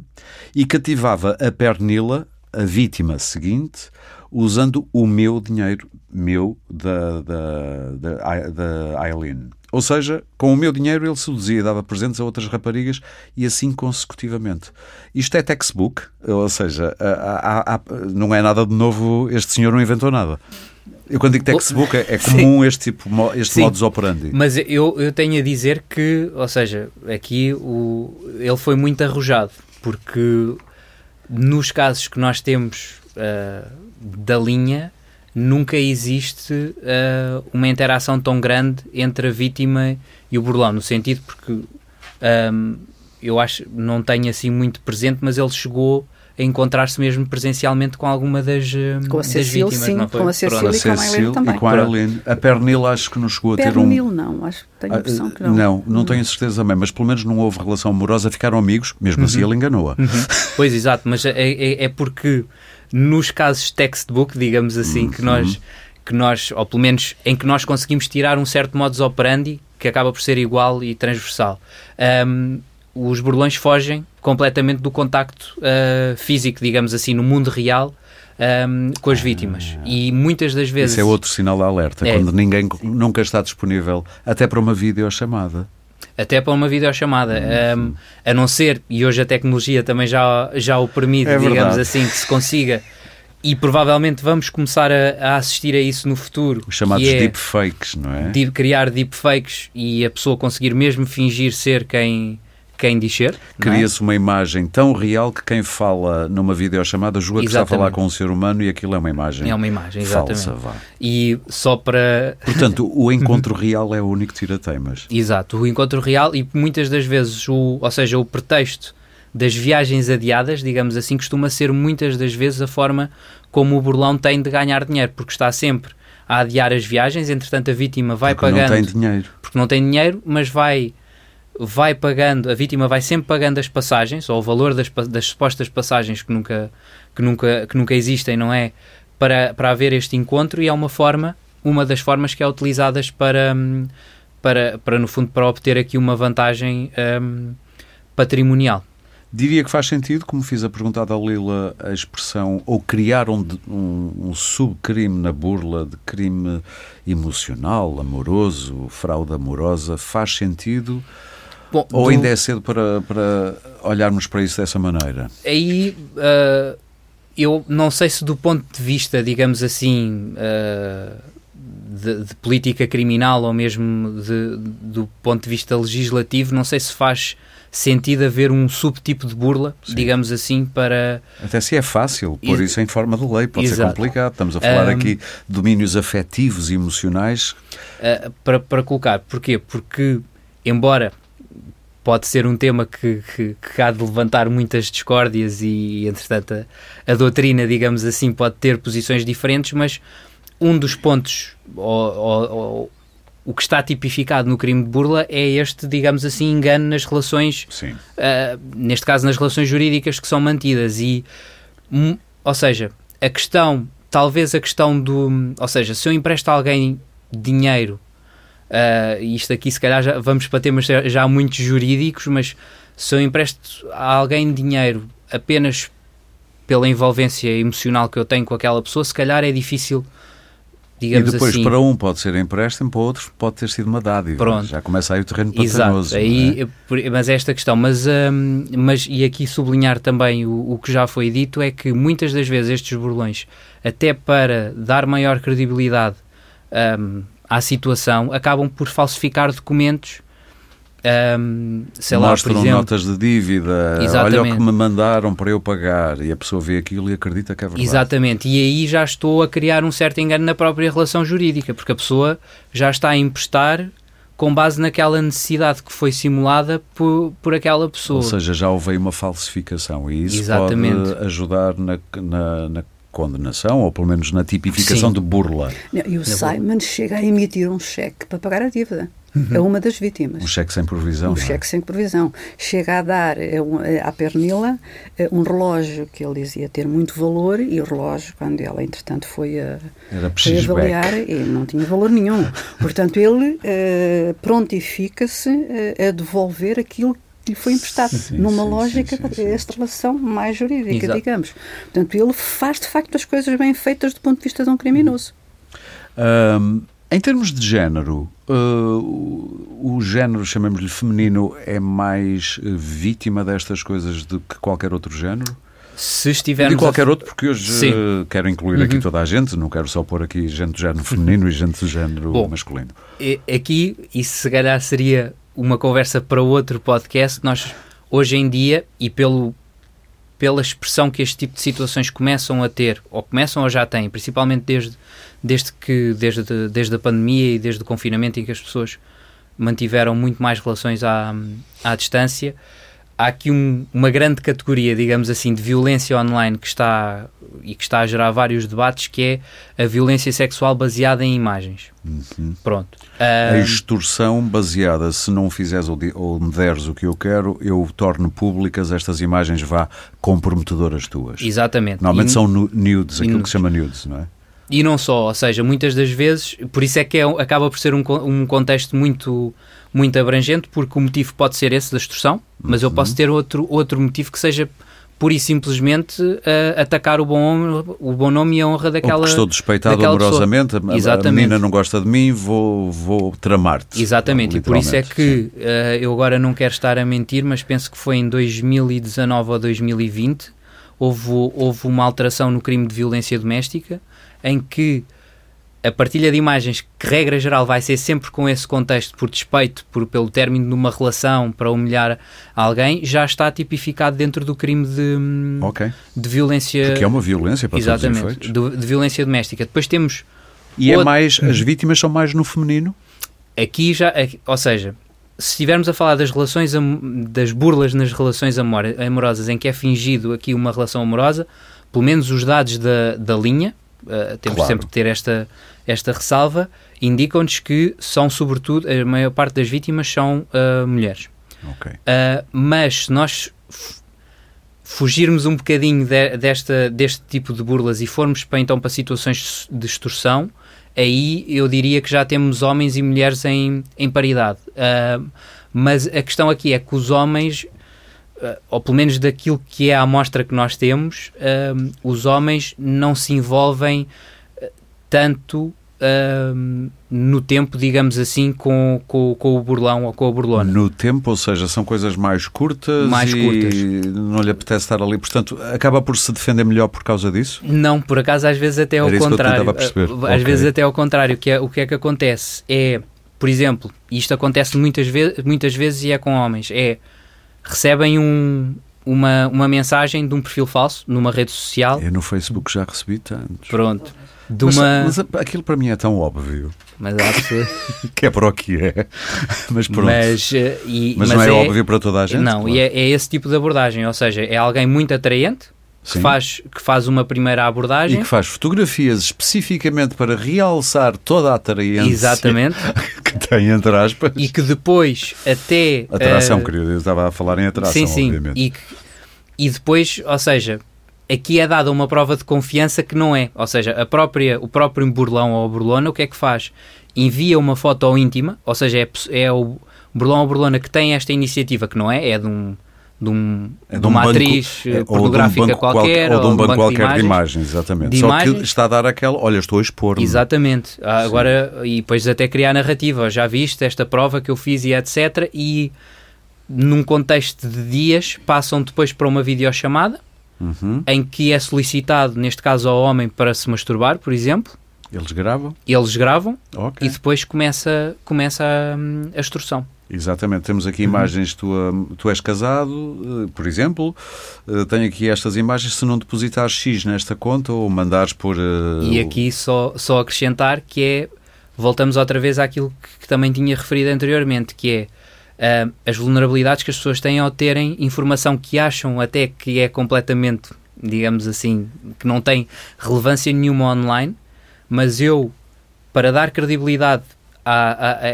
e cativava a Pernilla, a vítima seguinte, usando o meu dinheiro, meu, da, da, da, da Aileen. Ou seja, com o meu dinheiro ele seduzia e dava presentes a outras raparigas e assim consecutivamente. Isto é textbook, ou seja, há, há, há, não é nada de novo, este senhor não inventou nada. Eu quando digo textbook é comum Sim. este tipo, este Sim. modus operandi. Mas eu, eu tenho a dizer que, ou seja, aqui o, ele foi muito arrojado, porque... nos casos que nós temos uh, da linha, nunca existe uh, uma interação tão grande entre a vítima e o burlão, no sentido porque um, eu acho, não tenho assim muito presente, mas ele chegou a encontrar-se mesmo presencialmente com alguma das, com a das Cecil, vítimas. Sim, não foi? Com a Cecil, com a Cecil e com a Aileen. A Pernilla acho que não chegou a ter Pernilla, um... não, acho que tenho a impressão que não. Não, não tenho a certeza também, mas pelo menos não houve relação amorosa, ficaram amigos, mesmo uhum. assim ele enganou-a. Uhum. Pois, exato, mas é, é, é porque nos casos textbook, digamos assim, uhum. que nós, que nós, ou pelo menos em que nós conseguimos tirar um certo modus operandi que acaba por ser igual e transversal. Um, Os burlões fogem completamente do contacto uh, físico, digamos assim, no mundo real, um, com as vítimas. E muitas das vezes... Isso é outro sinal de alerta, é, quando ninguém nunca está disponível, até para uma videochamada. Até para uma videochamada. Um, a não ser, e hoje a tecnologia também já, já o permite, é digamos assim, que se consiga... E provavelmente vamos começar a, a assistir a isso no futuro. Os chamados é deepfakes, não é? De criar deepfakes e a pessoa conseguir mesmo fingir ser quem... quem disser. Cria-se é? uma imagem tão real que quem fala numa videochamada julga que está a falar com um ser humano e aquilo é uma imagem. É uma imagem, exatamente. Falsa, vá. E só para... Portanto, o encontro real é o único que tira teimas. Exato, o encontro real e muitas das vezes, o, ou seja, o pretexto das viagens adiadas, digamos assim, costuma ser muitas das vezes a forma como o burlão tem de ganhar dinheiro, porque está sempre a adiar as viagens, entretanto a vítima vai porque pagando... Porque não tem dinheiro. Porque não tem dinheiro, mas vai... vai pagando, a vítima vai sempre pagando as passagens, ou o valor das, das supostas passagens que nunca, que nunca, que nunca existem, não é? Para, para haver este encontro, e é uma forma, uma das formas que é utilizadas para, para, para no fundo, para obter aqui uma vantagem um, patrimonial. Diria que faz sentido, como fiz a pergunta à Lila, a expressão, ou criar um, um, um subcrime na burla de crime emocional, amoroso, fraude amorosa, faz sentido... Bom, ou ainda do... é cedo para, para olharmos para isso dessa maneira? Aí, uh, eu não sei se do ponto de vista, digamos assim, uh, de, de política criminal ou mesmo de, do ponto de vista legislativo, não sei se faz sentido haver um subtipo de burla, Sim. digamos assim, para... Até se é fácil, pôr Ex... isso em forma de lei, pode Exato. Ser complicado. Estamos a falar um... aqui de domínios afetivos e emocionais. Uh, para, para colocar, porquê? Porque, embora... pode ser um tema que, que, que há de levantar muitas discórdias e, entretanto, a, a doutrina, digamos assim, pode ter posições diferentes, mas um dos pontos, ou, ou, ou, o que está tipificado no crime de burla é este, digamos assim, engano nas relações, uh, neste caso nas relações jurídicas que são mantidas. E, um, ou seja, a questão, talvez a questão do... Ou seja, se eu empresto a alguém dinheiro, Uh, isto aqui se calhar já vamos para temas já, já muito jurídicos, mas se eu empresto a alguém dinheiro apenas pela envolvência emocional que eu tenho com aquela pessoa, se calhar é difícil digamos assim. E depois assim, para um pode ser empréstimo, para outro pode ter sido uma dádiva. Pronto. Já começa aí o terreno pantanoso. Exato. Aí, é? Mas esta questão, mas, hum, mas e aqui sublinhar também o, o que já foi dito, é que muitas das vezes estes burlões, até para dar maior credibilidade hum, à situação, acabam por falsificar documentos. Um, sei lá, mostram, por exemplo, notas de dívida, exatamente, olha o que me mandaram para eu pagar, e a pessoa vê aquilo e acredita que é verdade. Exatamente, e aí já estou a criar um certo engano na própria relação jurídica, porque a pessoa já está a emprestar com base naquela necessidade que foi simulada por, por aquela pessoa. Ou seja, já houve uma falsificação, e isso, exatamente, pode ajudar na, na, na condenação, ou pelo menos na tipificação, sim, de burla. Não, e o é Simon bom. chega a emitir um cheque para pagar a dívida. É uma das vítimas. Um cheque sem provisão. Um não é? cheque sem provisão. Chega a dar à Pernilla um relógio que ele dizia ter muito valor, e o relógio, quando ela, entretanto, foi a, foi a avaliar, e não tinha valor nenhum. Portanto, ele uh, prontifica-se a devolver aquilo que lhe foi emprestado, sim, numa sim, lógica desta relação mais jurídica, exato, digamos. Portanto, ele faz, de facto, as coisas bem feitas do ponto de vista de um criminoso. Hum. Um... Em termos de género, uh, o, o género, chamemos-lhe feminino, é mais vítima destas coisas do que qualquer outro género? Se estivermos... De qualquer a... outro, porque hoje uh, quero incluir uhum. aqui toda a gente, não quero só pôr aqui gente do género feminino e gente do género Bom, masculino. Aqui, isso se calhar seria uma conversa para outro podcast, nós hoje em dia, e pelo, pela expressão que este tipo de situações começam a ter, ou começam ou já têm, principalmente desde... Desde, que, desde, desde a pandemia e desde o confinamento, em que as pessoas mantiveram muito mais relações à, à distância, há aqui um, uma grande categoria, digamos assim, de violência online que está, e que está a gerar vários debates, que é a violência sexual baseada em imagens. Uhum. Pronto. Um, a extorsão baseada, se não fizeres ou, de, ou me deres o que eu quero, eu torno públicas estas imagens, vá, comprometedoras tuas. Exatamente. Normalmente e, são nudes, aquilo nudes. que se chama nudes, não é? E não só, ou seja, muitas das vezes, por isso é que é, acaba por ser um, um contexto muito, muito abrangente, porque o motivo pode ser esse da extorsão, mas eu posso ter outro, outro motivo que seja pura e simplesmente uh, atacar o bom, o bom nome e a honra daquela pessoa. Estou despeitado amorosamente, a, a menina não gosta de mim, vou, vou tramar-te. Exatamente, e por isso é que uh, eu agora não quero estar a mentir, mas penso que foi em dois mil e dezanove ou dois mil e vinte, houve, houve uma alteração no crime de violência doméstica, em que a partilha de imagens, que regra geral vai ser sempre com esse contexto, por despeito, por, pelo término de uma relação, para humilhar alguém, já está tipificado dentro do crime de, okay. de violência... Porque é uma violência, para todos os efeitos. De, de violência doméstica. Depois temos... E outro... é mais, as vítimas são mais no feminino? Aqui já... Aqui, ou seja, se estivermos a falar das relações, das burlas nas relações amorosas, em que é fingido aqui uma relação amorosa, pelo menos os dados da, da linha... Uh, temos claro. sempre de ter esta, esta ressalva, indicam-nos que são, sobretudo, a maior parte das vítimas são uh, mulheres. Okay. Uh, mas se nós f- fugirmos um bocadinho de, desta, deste tipo de burlas e formos para, então, para situações de extorsão, aí eu diria que já temos homens e mulheres em, em paridade. Uh, mas a questão aqui é que os homens... Uh, ou pelo menos daquilo que é a amostra que nós temos, uh, os homens não se envolvem tanto uh, no tempo, digamos assim, com, com, com o burlão ou com a burlona. No tempo, ou seja, são coisas mais curtas, mais e curtas. Não lhe apetece estar ali, portanto, acaba por se defender melhor por causa disso? Não, por acaso, às vezes até ao Era contrário. Às okay. vezes até ao contrário. Que é, o que é que acontece? É, por exemplo, isto acontece muitas, ve- muitas vezes e é com homens, é... recebem um, uma, uma mensagem de um perfil falso numa rede social. Eu no Facebook já recebi tantos. Pronto. De mas, uma... mas aquilo para mim é tão óbvio. Mas há pessoas... que é para o que é. Mas pronto. Mas, e, mas, mas não é, é óbvio para toda a gente? Não, claro. E é, é esse tipo de abordagem. Ou seja, é alguém muito atraente, que faz, que faz uma primeira abordagem. E que faz fotografias especificamente para realçar toda a atraência. Exatamente. Que tem, entre aspas. E que depois até... Atração, uh... querido. Eu estava a falar em atração, sim, sim. obviamente. E, que, e depois, ou seja, aqui é dada uma prova de confiança que não é. Ou seja, a própria, o próprio burlão ou burlona, o que é que faz? Envia uma foto íntima, ou seja, é, é o burlão ou burlona que tem esta iniciativa, que não é, é de um... de, um, de, de uma um banco, atriz pornográfica ou banco, qualquer ou de um banco, banco qualquer de imagens, de imagens exatamente. De Só imagens, que está a dar aquela, olha, estou a expor-me. Exatamente. Ah, agora, e depois até criar narrativa, já viste esta prova que eu fiz e etcétera. E num contexto de dias passam depois para uma videochamada, uhum, em que é solicitado, neste caso ao homem, para se masturbar, por exemplo. Eles gravam? Eles gravam, okay, e depois começa, começa a, a extorsão. Exatamente, temos aqui imagens, tu, tu és casado, por exemplo, tenho aqui estas imagens, se não depositares X nesta conta ou mandares por... Uh, e aqui só, só acrescentar que é, voltamos outra vez àquilo que, que também tinha referido anteriormente, que é uh, as vulnerabilidades que as pessoas têm ao terem informação que acham até que é completamente, digamos assim, que não tem relevância nenhuma online, mas eu, para dar credibilidade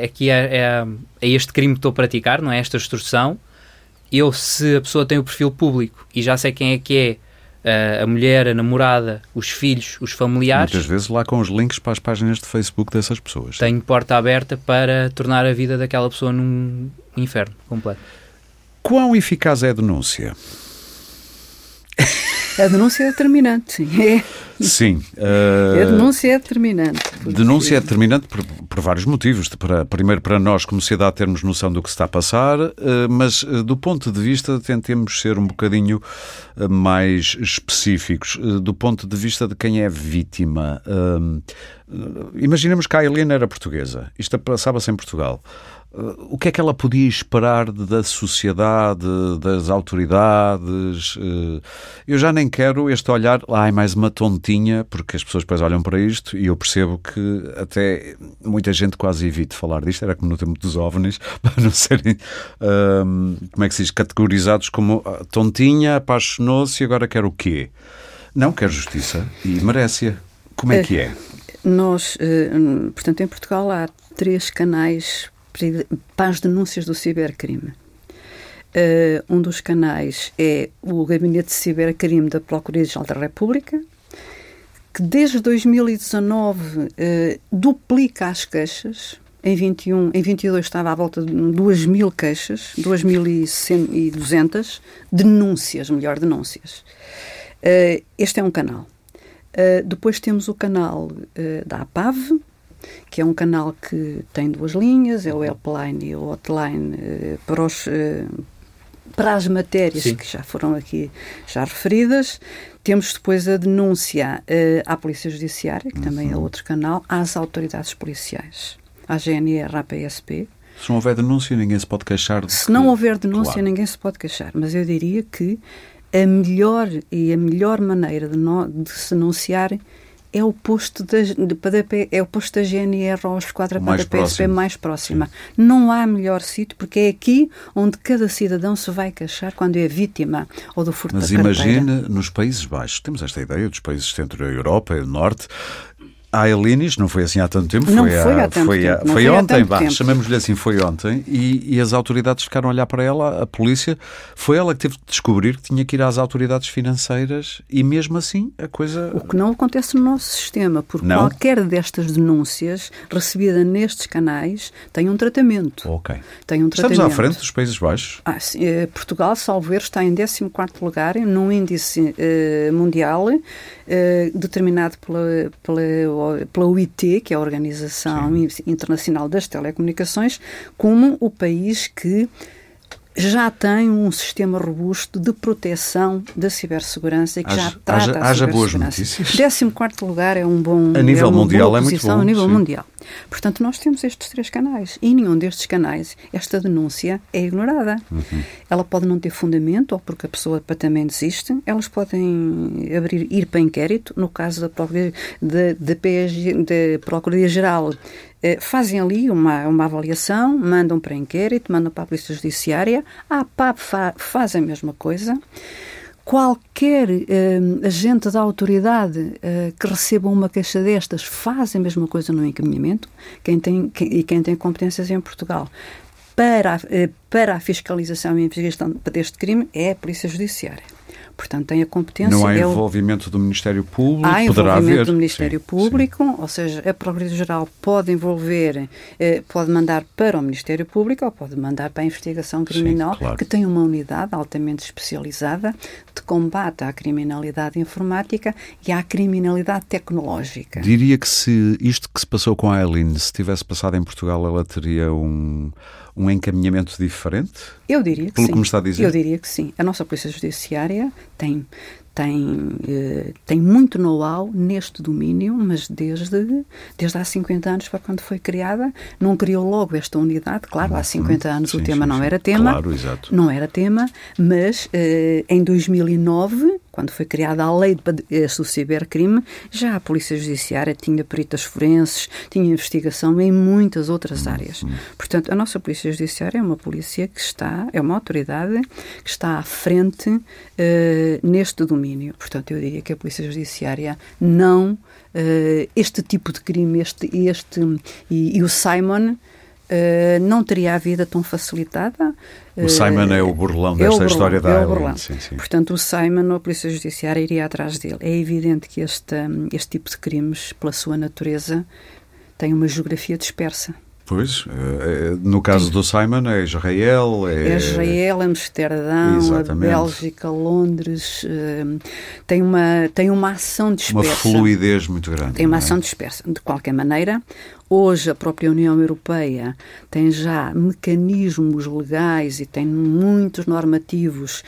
aqui a, a, a, a este crime que estou a praticar, não é? Esta extorsão, eu, se a pessoa tem o perfil público e já sei quem é que é, a, a mulher, a namorada, os filhos, os familiares... Muitas vezes lá com os links para as páginas de Facebook dessas pessoas. Tenho porta aberta para tornar a vida daquela pessoa num inferno completo. Quão eficaz é a denúncia? A denúncia é determinante, sim. É. Sim. Uh... A denúncia é determinante. Porque... Denúncia é determinante por, por vários motivos. Para, primeiro, para nós, como sociedade, termos noção do que se está a passar, uh, mas uh, do ponto de vista, tentemos ser um bocadinho uh, mais específicos. Uh, do ponto de vista de quem é vítima. Uh, imaginemos que a Aileen era portuguesa. Isto passava-se em Portugal. O que é que ela podia esperar da sociedade, das autoridades? Eu já nem quero este olhar, ai, mais uma tontinha, porque as pessoas depois olham para isto e eu percebo que até muita gente quase evite falar disto, era como no tempo dos OVNIs, para não serem, um, como é que se diz, categorizados como tontinha, apaixonou-se e agora quer o quê? Não, quer justiça e merece-a. Como é que é? Nós, portanto, em Portugal há três canais para as denúncias do cibercrime. Uh, um dos canais é o Gabinete de Cibercrime da Procuradoria Geral da República, que desde dois mil e dezanove uh, duplica as queixas. Em vinte e um, em vinte e dois estava à volta de duas mil queixas, dois mil e duzentas denúncias, melhor, denúncias. Uh, este é um canal. Uh, depois temos o canal uh, da A P A V, que é um canal que tem duas linhas, é o helpline e o hotline eh, para, os, eh, para as matérias, sim, que já foram aqui já referidas. Temos depois a denúncia eh, à Polícia Judiciária, que uhum, também é outro canal, às autoridades policiais, à G N R, à P S P. Se não houver denúncia, ninguém se pode queixar. De... Se não houver denúncia, claro, ninguém se pode queixar, mas eu diria que a melhor e a melhor maneira de, no, de se denunciar é o posto da, é o posto da G N R ou a esquadra da P S P mais próxima. Sim. Não há melhor sítio, porque é aqui onde cada cidadão se vai queixar quando é vítima ou do furto da carteira. Mas imagina, nos Países Baixos, temos esta ideia dos países do centro da Europa e do norte, a Aileen, não foi assim há tanto tempo, não foi, foi, a, há tanto foi, tempo, a, não foi, foi ontem, vá, chamemos-lhe assim, foi ontem, e, e as autoridades ficaram a olhar para ela, a polícia, foi ela que teve de descobrir que tinha que ir às autoridades financeiras e mesmo assim a coisa... O que não acontece no nosso sistema, porque não? Qualquer destas denúncias recebida nestes canais tem um tratamento. Ok. Tem um tratamento. Estamos à frente dos Países Baixos? Ah, sim, eh, Portugal, salvo erro, está em décimo quarto lugar num índice eh, mundial eh, determinado pela... pela pela U I T, que é a Organização, sim, Internacional das Telecomunicações, como o país que já tem um sistema robusto de proteção da cibersegurança e que haja, já trata haja, a cibersegurança. décimo quarto lugar é um bom... A nível é mundial é muito bom. A nível, sim, mundial. Portanto, nós temos estes três canais e em nenhum destes canais esta denúncia é ignorada. Uhum. Ela pode não ter fundamento ou porque a pessoa também desiste. Elas podem abrir, ir para inquérito. No caso da Procuradoria-Geral, eh, fazem ali uma, uma avaliação, mandam para inquérito, mandam para a Polícia Judiciária. A APAP fa, faz a mesma coisa. Qualquer eh, agente da autoridade eh, que receba uma queixa destas faz a mesma coisa no encaminhamento, quem tem, quem, e quem tem competências em Portugal para, eh, para a fiscalização e investigação deste crime é a Polícia Judiciária. portanto tem a competência... Não há envolvimento do Ministério Público, poderá haver. Há envolvimento do Ministério Público, ou seja, a Procuradoria Geral pode envolver, pode mandar para o Ministério Público ou pode mandar para a investigação criminal, sim, claro, que tem uma unidade altamente especializada de combate à criminalidade informática e à criminalidade tecnológica. Diria que se isto que se passou com a Aileen, se tivesse passado em Portugal, ela teria um... um encaminhamento diferente? Eu diria que Pelo sim. Pelo que me está a dizer? Eu diria que sim. A nossa Polícia Judiciária tem, tem, eh, tem muito know-how neste domínio, mas desde, desde há cinquenta anos para quando foi criada, não criou logo esta unidade. Claro, há cinquenta anos sim, o tema sim, não sim. era tema. Claro, exato. Não era tema, mas eh, em dois mil e nove... quando foi criada a lei do cibercrime, já a Polícia Judiciária tinha peritas forenses, tinha investigação em muitas outras áreas. Portanto, a nossa Polícia Judiciária é uma polícia que está, é uma autoridade que está à frente uh, neste domínio. Portanto, eu diria que a Polícia Judiciária não... Uh, este tipo de crime, este, este e, e o Simon... Uh, não teria a vida tão facilitada. O Simon uh, é o burlão desta é o burlão, história da é Aileen. Sim, sim. Portanto, o Simon, a Polícia Judiciária, iria atrás dele. É evidente que este, este tipo de crimes, pela sua natureza, tem uma geografia dispersa. Pois, no caso do Simon é Israel, é... é Israel, Amsterdão, exatamente, a Bélgica, Londres, tem uma, tem uma ação dispersa. Uma fluidez muito grande. Tem uma é? ação dispersa. De qualquer maneira, hoje a própria União Europeia tem já mecanismos legais e tem muitos normativos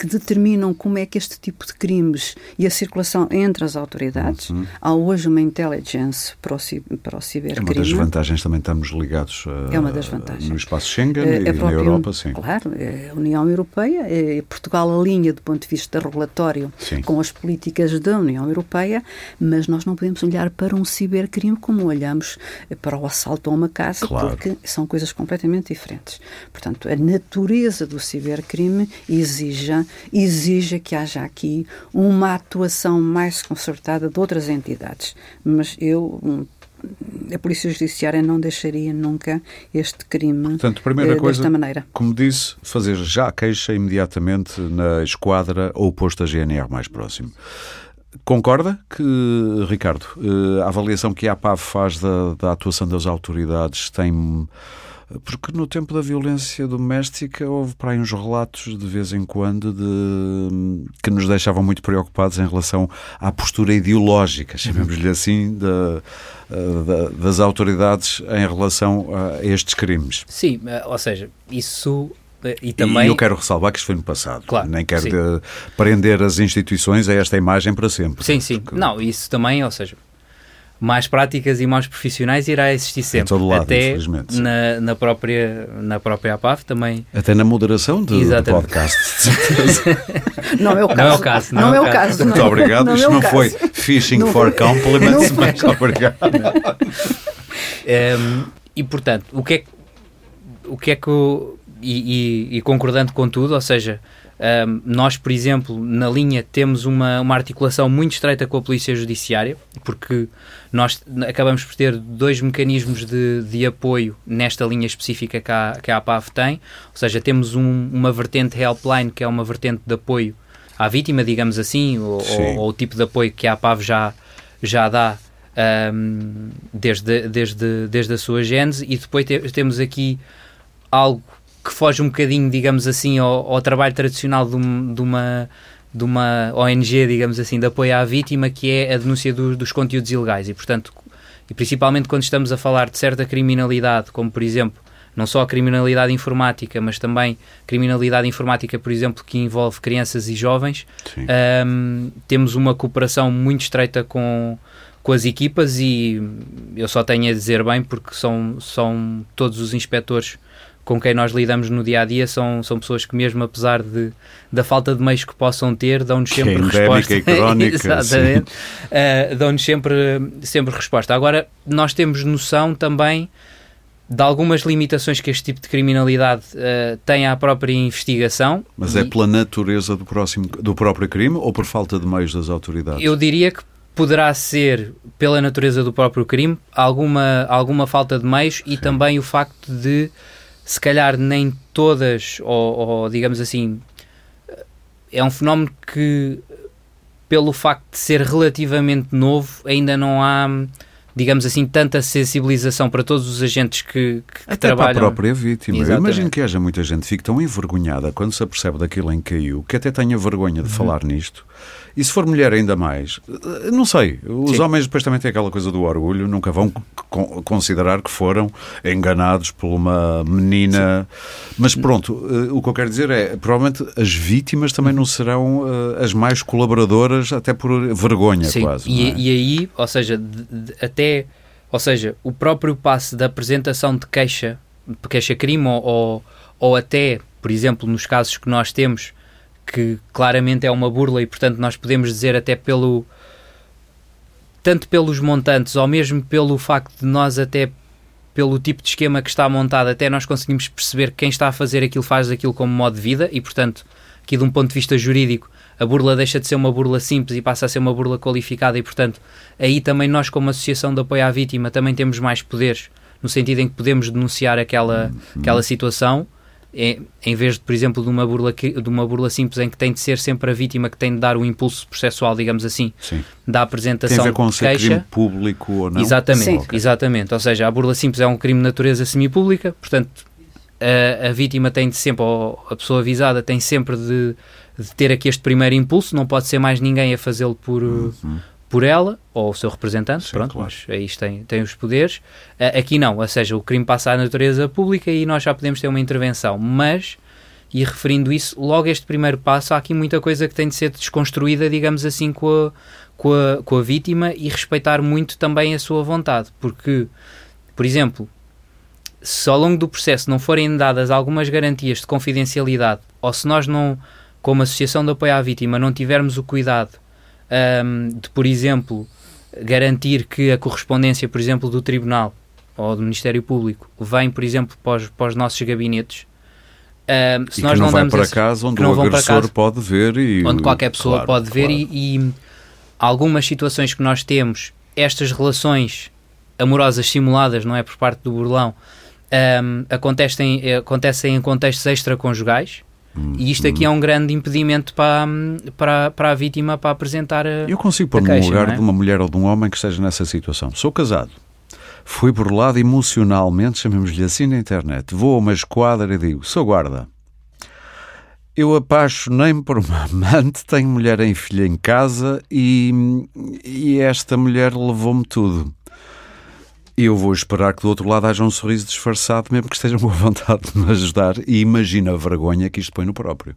que determinam como é que este tipo de crimes e a circulação entre as autoridades. Uhum. Há hoje uma intelligence para o, para o cibercrime. É uma das vantagens também, estamos ligados a, é uma das vantagens. no espaço Schengen a, e a própria, na Europa, sim. Claro, a União Europeia, Portugal alinha do ponto de vista regulatório sim. com as políticas da União Europeia, mas nós não podemos olhar para um cibercrime como olhamos para o assalto a uma casa, claro, porque são coisas completamente diferentes. Portanto, a natureza do cibercrime exige Exija, exija que haja aqui uma atuação mais concertada de outras entidades. Mas eu, a Polícia Judiciária não deixaria nunca este crime. Portanto, primeira eh, coisa, desta maneira. Como disse, fazer já a queixa imediatamente na esquadra ou posto a G N R mais próximo. Concorda que, Ricardo, a avaliação que a APAV faz da, da atuação das autoridades tem... Porque no tempo da violência doméstica houve para aí uns relatos de vez em quando de, que nos deixavam muito preocupados em relação à postura ideológica, chamemos-lhe assim, da, da, das autoridades em relação a estes crimes. Sim, ou seja, isso... E, também... e eu quero ressalvar que isto foi no passado. Claro, nem quero de, prender as instituições a esta imagem para sempre. Sim, sim. Porque... Não, isso também, ou seja... mais práticas e mais profissionais irá existir sempre. Em todo lado, até na, na, própria, na própria APAV também. Até na moderação do, do podcast. Não é o caso. Não é o caso. Muito obrigado. Isto não foi fishing for compliments, mas obrigado. um, e, portanto, o que é que... O que é que eu, e, e, e concordando com tudo, ou seja... Um, nós, por exemplo, na linha temos uma, uma articulação muito estreita com a Polícia Judiciária, porque nós acabamos por ter dois mecanismos de, de apoio nesta linha específica que a, que a APAV tem, ou seja, temos um, uma vertente helpline, que é uma vertente de apoio à vítima, digamos assim, ou, ou, ou o tipo de apoio que a APAV já, já dá um, desde, desde, desde a sua gênese, e depois te, temos aqui algo que foge um bocadinho, digamos assim, ao, ao trabalho tradicional de, um, de, uma, de uma O N G, digamos assim, de apoio à vítima, que é a denúncia do, dos conteúdos ilegais. E, portanto, e principalmente quando estamos a falar de certa criminalidade, como, por exemplo, não só a criminalidade informática, mas também criminalidade informática, por exemplo, que envolve crianças e jovens, um, temos uma cooperação muito estreita com... com as equipas, e eu só tenho a dizer bem, porque são, são todos os inspectores com quem nós lidamos no dia-a-dia, são, são pessoas que mesmo apesar de, da falta de meios que possam ter, dão-nos sempre resposta. E crónica, exatamente. Uh, dão-nos sempre, sempre resposta. Agora, nós temos noção também de algumas limitações que este tipo de criminalidade uh, tem à própria investigação. Mas e... é pela natureza do, próximo, do próprio crime ou por falta de meios das autoridades? Eu diria que poderá ser, pela natureza do próprio crime, alguma, alguma falta de meios e sim. também o facto de, se calhar, nem todas, ou, ou digamos assim, é um fenómeno que, pelo facto de ser relativamente novo, ainda não há, digamos assim, tanta sensibilização para todos os agentes que, que Até trabalham. Até para a própria vítima. Exatamente. Eu imagino que haja muita gente que fique tão envergonhada quando se apercebe daquilo em que caiu, que até tenha vergonha de uhum. falar nisto. E se for mulher ainda mais, não sei, os Sim. homens depois também têm aquela coisa do orgulho, nunca vão co- considerar que foram enganados por uma menina. Sim. Mas pronto, o que eu quero dizer é, provavelmente as vítimas também não serão as mais colaboradoras, até por vergonha. Sim. Quase. E, não é? E aí, ou seja, de, de, até, ou seja, o próprio passo da apresentação de queixa, de queixa-crime ou, ou até, por exemplo, nos casos que nós temos, que claramente é uma burla e, portanto, nós podemos dizer até pelo... tanto pelos montantes ou mesmo pelo facto de nós até pelo tipo de esquema que está montado, até nós conseguimos perceber que quem está a fazer aquilo faz aquilo como modo de vida e, portanto, aqui de um ponto de vista jurídico, a burla deixa de ser uma burla simples e passa a ser uma burla qualificada e, portanto, aí também nós, como Associação de Apoio à Vítima, também temos mais poderes, no sentido em que podemos denunciar aquela, aquela situação. Em vez de, por exemplo, de uma, burla, de uma burla simples em que tem de ser sempre a vítima que tem de dar o impulso processual, digamos assim, Sim. da apresentação de queixa. Tem a ver com ser crime público ou não? Exatamente, Sim. exatamente. Ou seja, a burla simples é um crime de natureza semipública, portanto, a, a vítima tem de sempre, ou a pessoa avisada tem sempre de, de ter aqui este primeiro impulso, não pode ser mais ninguém a fazê-lo por... Uhum. por ela, ou o seu representante, Sim, pronto, claro. Mas aí tem, tem os poderes. Aqui não, ou seja, o crime passa à natureza pública e nós já podemos ter uma intervenção, mas, e referindo isso, logo este primeiro passo, há aqui muita coisa que tem de ser desconstruída, digamos assim, com a, com a, com a vítima e respeitar muito também a sua vontade, porque, por exemplo, se ao longo do processo não forem dadas algumas garantias de confidencialidade, ou se nós não, como Associação de Apoio à Vítima, não tivermos o cuidado Um, de, por exemplo, garantir que a correspondência, por exemplo, do Tribunal ou do Ministério Público vem, por exemplo, para os, para os nossos gabinetes. Um, se e nós que não, não vai para esse, casa onde o agressor casa, pode ver. E, onde qualquer pessoa claro, pode ver claro. e, e algumas situações que nós temos, estas relações amorosas simuladas, não é, por parte do burlão, um, acontecem, acontecem em contextos extraconjugais. E isto aqui é um grande impedimento para, para, para a vítima para apresentar a queixa. Eu consigo pôr-me no lugar é? de uma mulher ou de um homem que esteja nessa situação. Sou casado, fui burlado emocionalmente, chamemos-lhe assim, na internet. Vou a uma esquadra e digo, sou guarda. Eu apaixonei-me por uma amante, tenho mulher e filha em casa e, e esta mulher levou-me tudo. Eu vou esperar que do outro lado haja um sorriso disfarçado, mesmo que estejam com vontade de me ajudar, e imagina a vergonha que isto põe no próprio.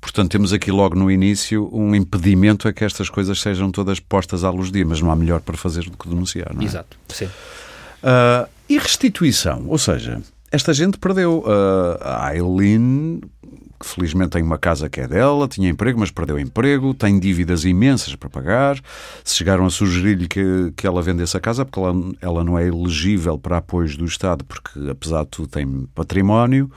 Portanto, temos aqui logo no início um impedimento a que estas coisas sejam todas postas à luz do dia, mas não há melhor para fazer do que denunciar, não é? Exato, sim. Uh, e restituição, ou seja, esta gente perdeu uh, a Aileen... que felizmente tem uma casa que é dela, tinha emprego, mas perdeu emprego, tem dívidas imensas para pagar, chegaram a sugerir-lhe que, que ela vendesse a casa porque ela, ela não é elegível para apoios do Estado, porque apesar de tudo tem património.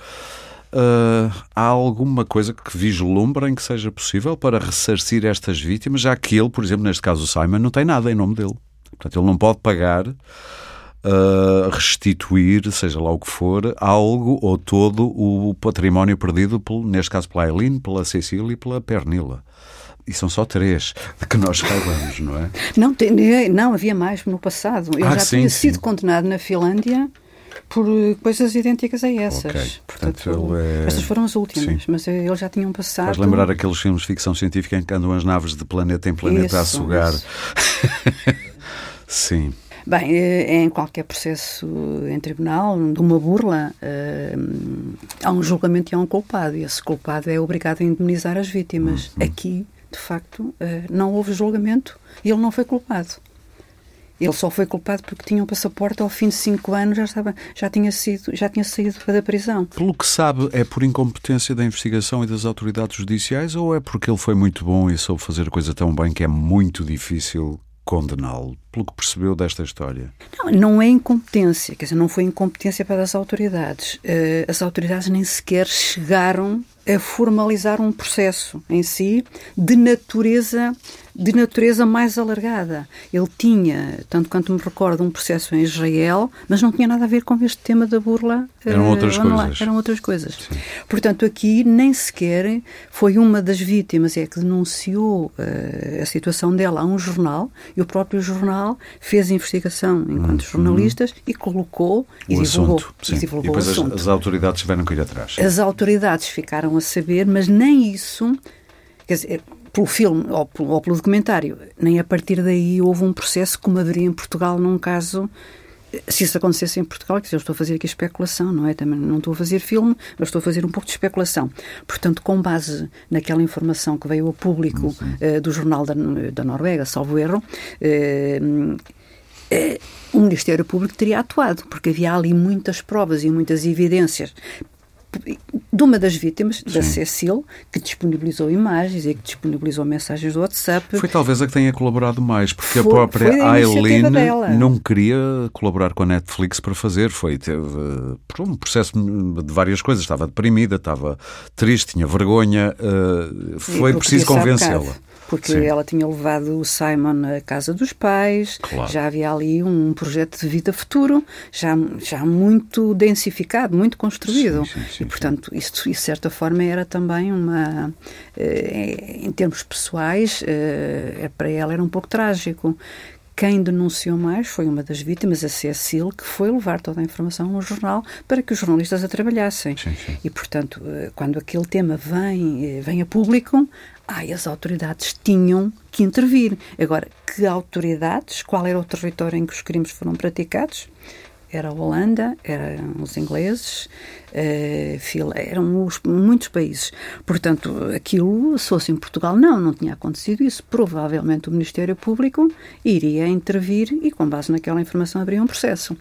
Uh, há alguma coisa que vislumbrem que seja possível para ressarcir estas vítimas, já que ele, por exemplo, neste caso o Simon, não tem nada em nome dele. Portanto, ele não pode pagar... Uh, restituir, seja lá o que for, algo ou todo o património perdido, pelo, neste caso pela Aileen, pela Cécile e pela Pernilla. E são só três de que nós falamos, não é? Não, tem, não havia mais no passado. Eu ah, já sim, tinha sido sim. condenado na Finlândia por coisas idênticas a essas. Okay. Portanto, Portanto é... estas foram as últimas, sim. mas eles já tinham passado... Faz lembrar aqueles filmes de ficção científica em que andam as naves de planeta em planeta isso, a sugar. Sim. Bem, em qualquer processo em tribunal, de uma burla, há um julgamento e há um culpado, e esse culpado é obrigado a indemnizar as vítimas. Uhum. Aqui, de facto, não houve julgamento e ele não foi culpado. Ele só foi culpado porque tinha um passaporte, ao fim de cinco anos já, estava, já, tinha, sido, já tinha saído da prisão. Pelo que sabe, é por incompetência da investigação e das autoridades judiciais, ou é porque ele foi muito bom e soube fazer a coisa tão bem que é muito difícil... condená-lo, pelo que percebeu desta história? Não, não é incompetência, quer dizer, não foi incompetência para as autoridades. As autoridades nem sequer chegaram a formalizar um processo em si de natureza de natureza mais alargada. Ele tinha, tanto quanto me recordo, um processo em Israel, mas não tinha nada a ver com este tema da burla. Eram outras coisas. Eram outras coisas. Sim. Portanto, aqui nem sequer foi uma das vítimas é que denunciou uh, a situação dela a um jornal, e o próprio jornal fez a investigação enquanto hum, jornalistas hum. e colocou e o divulgou, assunto, e divulgou e depois o assunto. As, as autoridades tiveram que ir atrás. As autoridades ficaram a saber, mas nem isso, quer dizer, pelo filme ou, ou pelo documentário, nem a partir daí houve um processo como haveria em Portugal num caso. Se isso acontecesse em Portugal, que eu estou a fazer aqui especulação, não é? Também não estou a fazer filme, mas estou a fazer um pouco de especulação. Portanto, com base naquela informação que veio ao público uh, do jornal da, da Noruega, salvo erro, uh, uh, o Ministério Público teria atuado, porque havia ali muitas provas e muitas evidências de uma das vítimas, da Cécile, que disponibilizou imagens e que disponibilizou mensagens do WhatsApp. Foi talvez a que tenha colaborado mais, porque foi, a própria a Aileen não queria colaborar com a Netflix para fazer. Foi, teve um processo de várias coisas. Estava deprimida, estava triste, tinha vergonha. Foi preciso convencê-la. Porque Sim. ela tinha levado o Simon à casa dos pais, claro. Já havia ali um projeto de vida futuro, já, já muito densificado, muito construído. Sim, sim, sim. E, portanto, isto, de certa forma, era também uma... Eh, em termos pessoais, eh, para ela era um pouco trágico. Quem denunciou mais foi uma das vítimas, a Cécile, que foi levar toda a informação ao jornal para que os jornalistas a trabalhassem. Sim, sim. E, portanto, quando aquele tema vem, vem a público... Ai, as autoridades tinham que intervir. Agora, que autoridades? Qual era o território em que os crimes foram praticados? Era a Holanda, eram os ingleses, eram os, muitos países. Portanto, aquilo, se fosse em Portugal, não, não tinha acontecido isso. Provavelmente o Ministério Público iria intervir e, com base naquela informação, abriria um processo.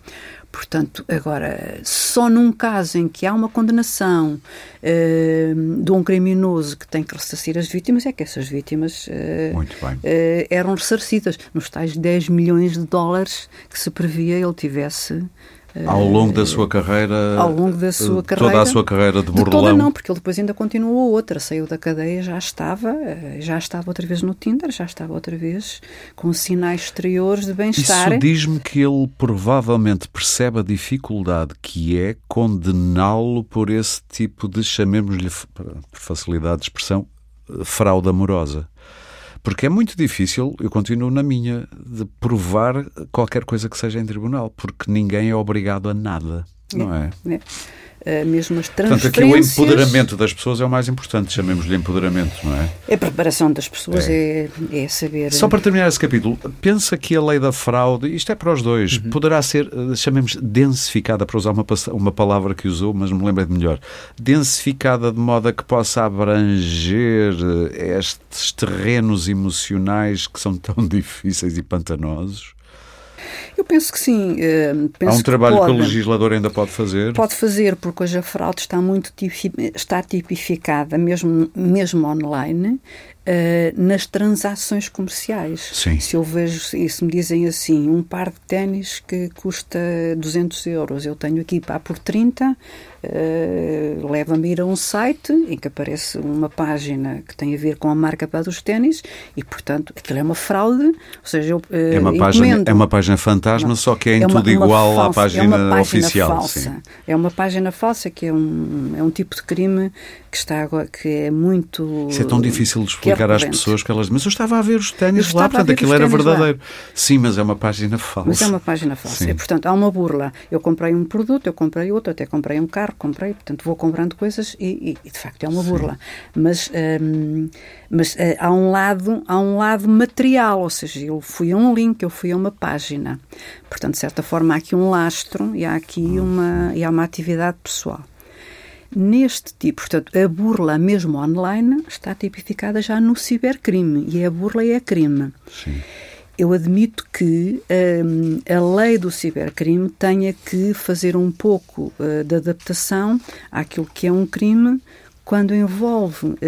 Portanto, agora, só num caso em que há uma condenação uh, de um criminoso que tem que ressarcir as vítimas, é que essas vítimas uh, uh, eram ressarcidas nos tais dez milhões de dólares que se previa ele tivesse... Ao longo da sua carreira... Ao longo da sua carreira... Toda a sua carreira de burlão... De toda não, porque ele depois ainda continuou outra. Saiu da cadeia, já estava... Já estava outra vez no Tinder, já estava outra vez com sinais exteriores de bem-estar. Isso diz-me que ele provavelmente percebe a dificuldade que é condená-lo por esse tipo de, chamemos-lhe, por facilidade de expressão, fraude amorosa. Porque é muito difícil, eu continuo na minha, de provar qualquer coisa que seja em tribunal, porque ninguém é obrigado a nada, é, não é? é. Mesmo as transferências... Portanto, aqui o empoderamento das pessoas é o mais importante, chamemos-lhe empoderamento, não é? A preparação das pessoas é, é, é saber... Só para terminar esse capítulo, pensa que a lei da fraude, isto é para os dois, uhum. poderá ser, chamemos, densificada, para usar uma, uma palavra que usou, mas me lembrei de melhor, densificada de modo a que possa abranger estes terrenos emocionais que são tão difíceis e pantanosos? Eu penso que sim. Uh, penso Há um trabalho que, pode, que o legislador ainda pode fazer? Pode fazer, porque hoje a fraude está muito tipi, está tipificada, mesmo, mesmo online, Uh, nas transações comerciais. Sim. Se eu vejo, e se me dizem assim, um par de ténis que custa duzentos euros, eu tenho aqui pá por trinta, uh, leva-me a ir a um site em que aparece uma página que tem a ver com a marca pá dos ténis e, portanto, aquilo é uma fraude, ou seja, eu uh, é uma página, é uma página fantasma, não, só que é em é uma, tudo uma igual falsa, à página, é uma página oficial. Falsa. Sim. É uma página falsa, que é um, é um tipo de crime que, está, que é muito... Isso é tão difícil de explicar às pessoas, que elas dizem, mas eu estava a ver os ténis lá, portanto aquilo era verdadeiro. Lá. Sim, mas é uma página falsa. Mas é uma página falsa. E, portanto, há uma burla. Eu comprei um produto, eu comprei outro, até comprei um carro, comprei, portanto vou comprando coisas e, e de facto é uma Sim. burla. Mas, hum, mas há, um lado, há um lado material, ou seja, eu fui a um link, eu fui a uma página. Portanto, de certa forma, há aqui um lastro e há aqui uma, e há uma atividade pessoal. Neste tipo, portanto, a burla mesmo online está tipificada já no cibercrime, e a burla é crime. Sim. Eu admito que um, a lei do cibercrime tenha que fazer um pouco uh, de adaptação àquilo que é um crime quando envolve uh,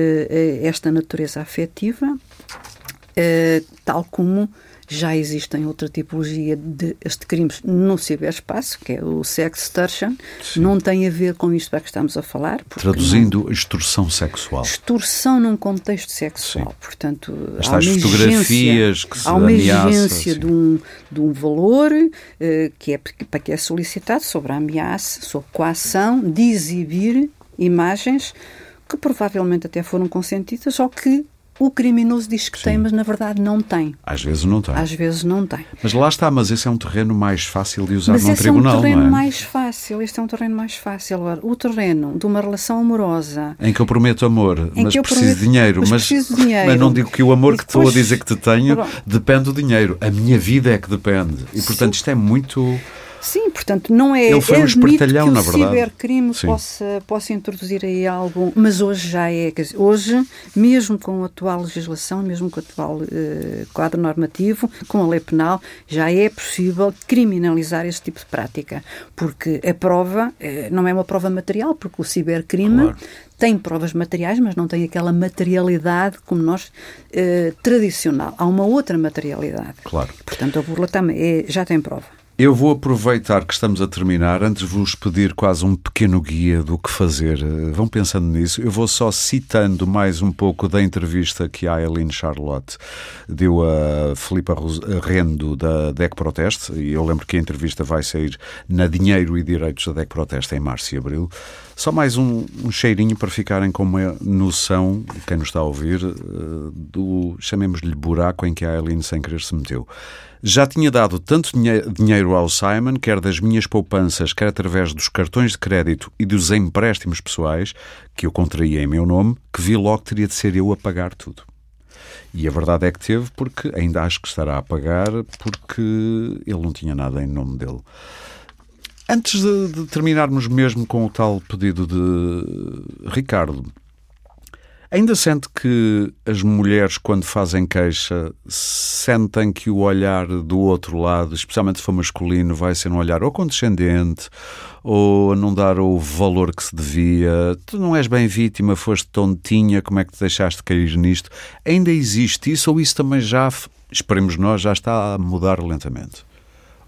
esta natureza afetiva, uh, tal como Já existem outra tipologia de, de crimes no ciberespaço, que é o sextortion. Sim. Não tem a ver com isto para que estamos a falar. Traduzindo, não... extorsão sexual. Extorsão num contexto sexual. Sim. Portanto, estas há uma fotografias que se há uma ameaça, exigência de um, de um valor uh, que, é, para que é solicitado sobre a ameaça, sobre a coação, de exibir imagens que provavelmente até foram consentidas, só que o criminoso diz que Sim. tem, mas na verdade não tem. Às vezes não tem. Às vezes não tem. Mas lá está, mas esse é um terreno mais fácil de usar mas num tribunal, é um terreno não é? mais fácil, este é um terreno mais fácil. Agora, o terreno de uma relação amorosa... Em que eu prometo amor, mas preciso prometo, dinheiro. Mas, mas preciso de dinheiro. Mas não digo que o amor depois, que estou a dizer que te tenho pronto. Depende do dinheiro. A minha vida é que depende. E, portanto, Sim. isto é muito... Sim, portanto, não é um admito que o cibercrime possa, possa introduzir aí algo, mas hoje já é, quer dizer, hoje, mesmo com a atual legislação, mesmo com o atual eh, quadro normativo, com a lei penal, já é possível criminalizar esse tipo de prática, porque a prova eh, não é uma prova material, porque o cibercrime... Claro. Tem provas materiais, mas não tem aquela materialidade como nós, eh, tradicional. Há uma outra materialidade. Claro. Portanto, a burla também é, já tem prova. Eu vou aproveitar que estamos a terminar, antes vos pedir quase um pequeno guia do que fazer. Vão pensando nisso. Eu vou só citando mais um pouco da entrevista que a Aileen Charlotte deu a Filipa Rendo da D E C Proteste, e eu lembro que a entrevista vai sair na Dinheiro e Direitos da D E C Proteste em março e abril. Só mais um, um cheirinho para ficarem com uma noção, quem nos está a ouvir, do, chamemos-lhe, buraco em que a Aileen sem querer se meteu. Já tinha dado tanto dinheiro ao Simon, quer das minhas poupanças, quer através dos cartões de crédito e dos empréstimos pessoais, que eu contraía em meu nome, que vi logo que teria de ser eu a pagar tudo. E a verdade é que teve, porque ainda acho que estará a pagar, porque ele não tinha nada em nome dele. Antes de, de terminarmos mesmo com o tal pedido de Ricardo, ainda sente que as mulheres, quando fazem queixa, sentem que o olhar do outro lado, especialmente se for masculino, vai ser um olhar ou condescendente, ou a não dar o valor que se devia, tu não és bem vítima, foste tontinha, como é que te deixaste cair nisto? Ainda existe isso, ou isso também já, esperemos nós, já está a mudar lentamente?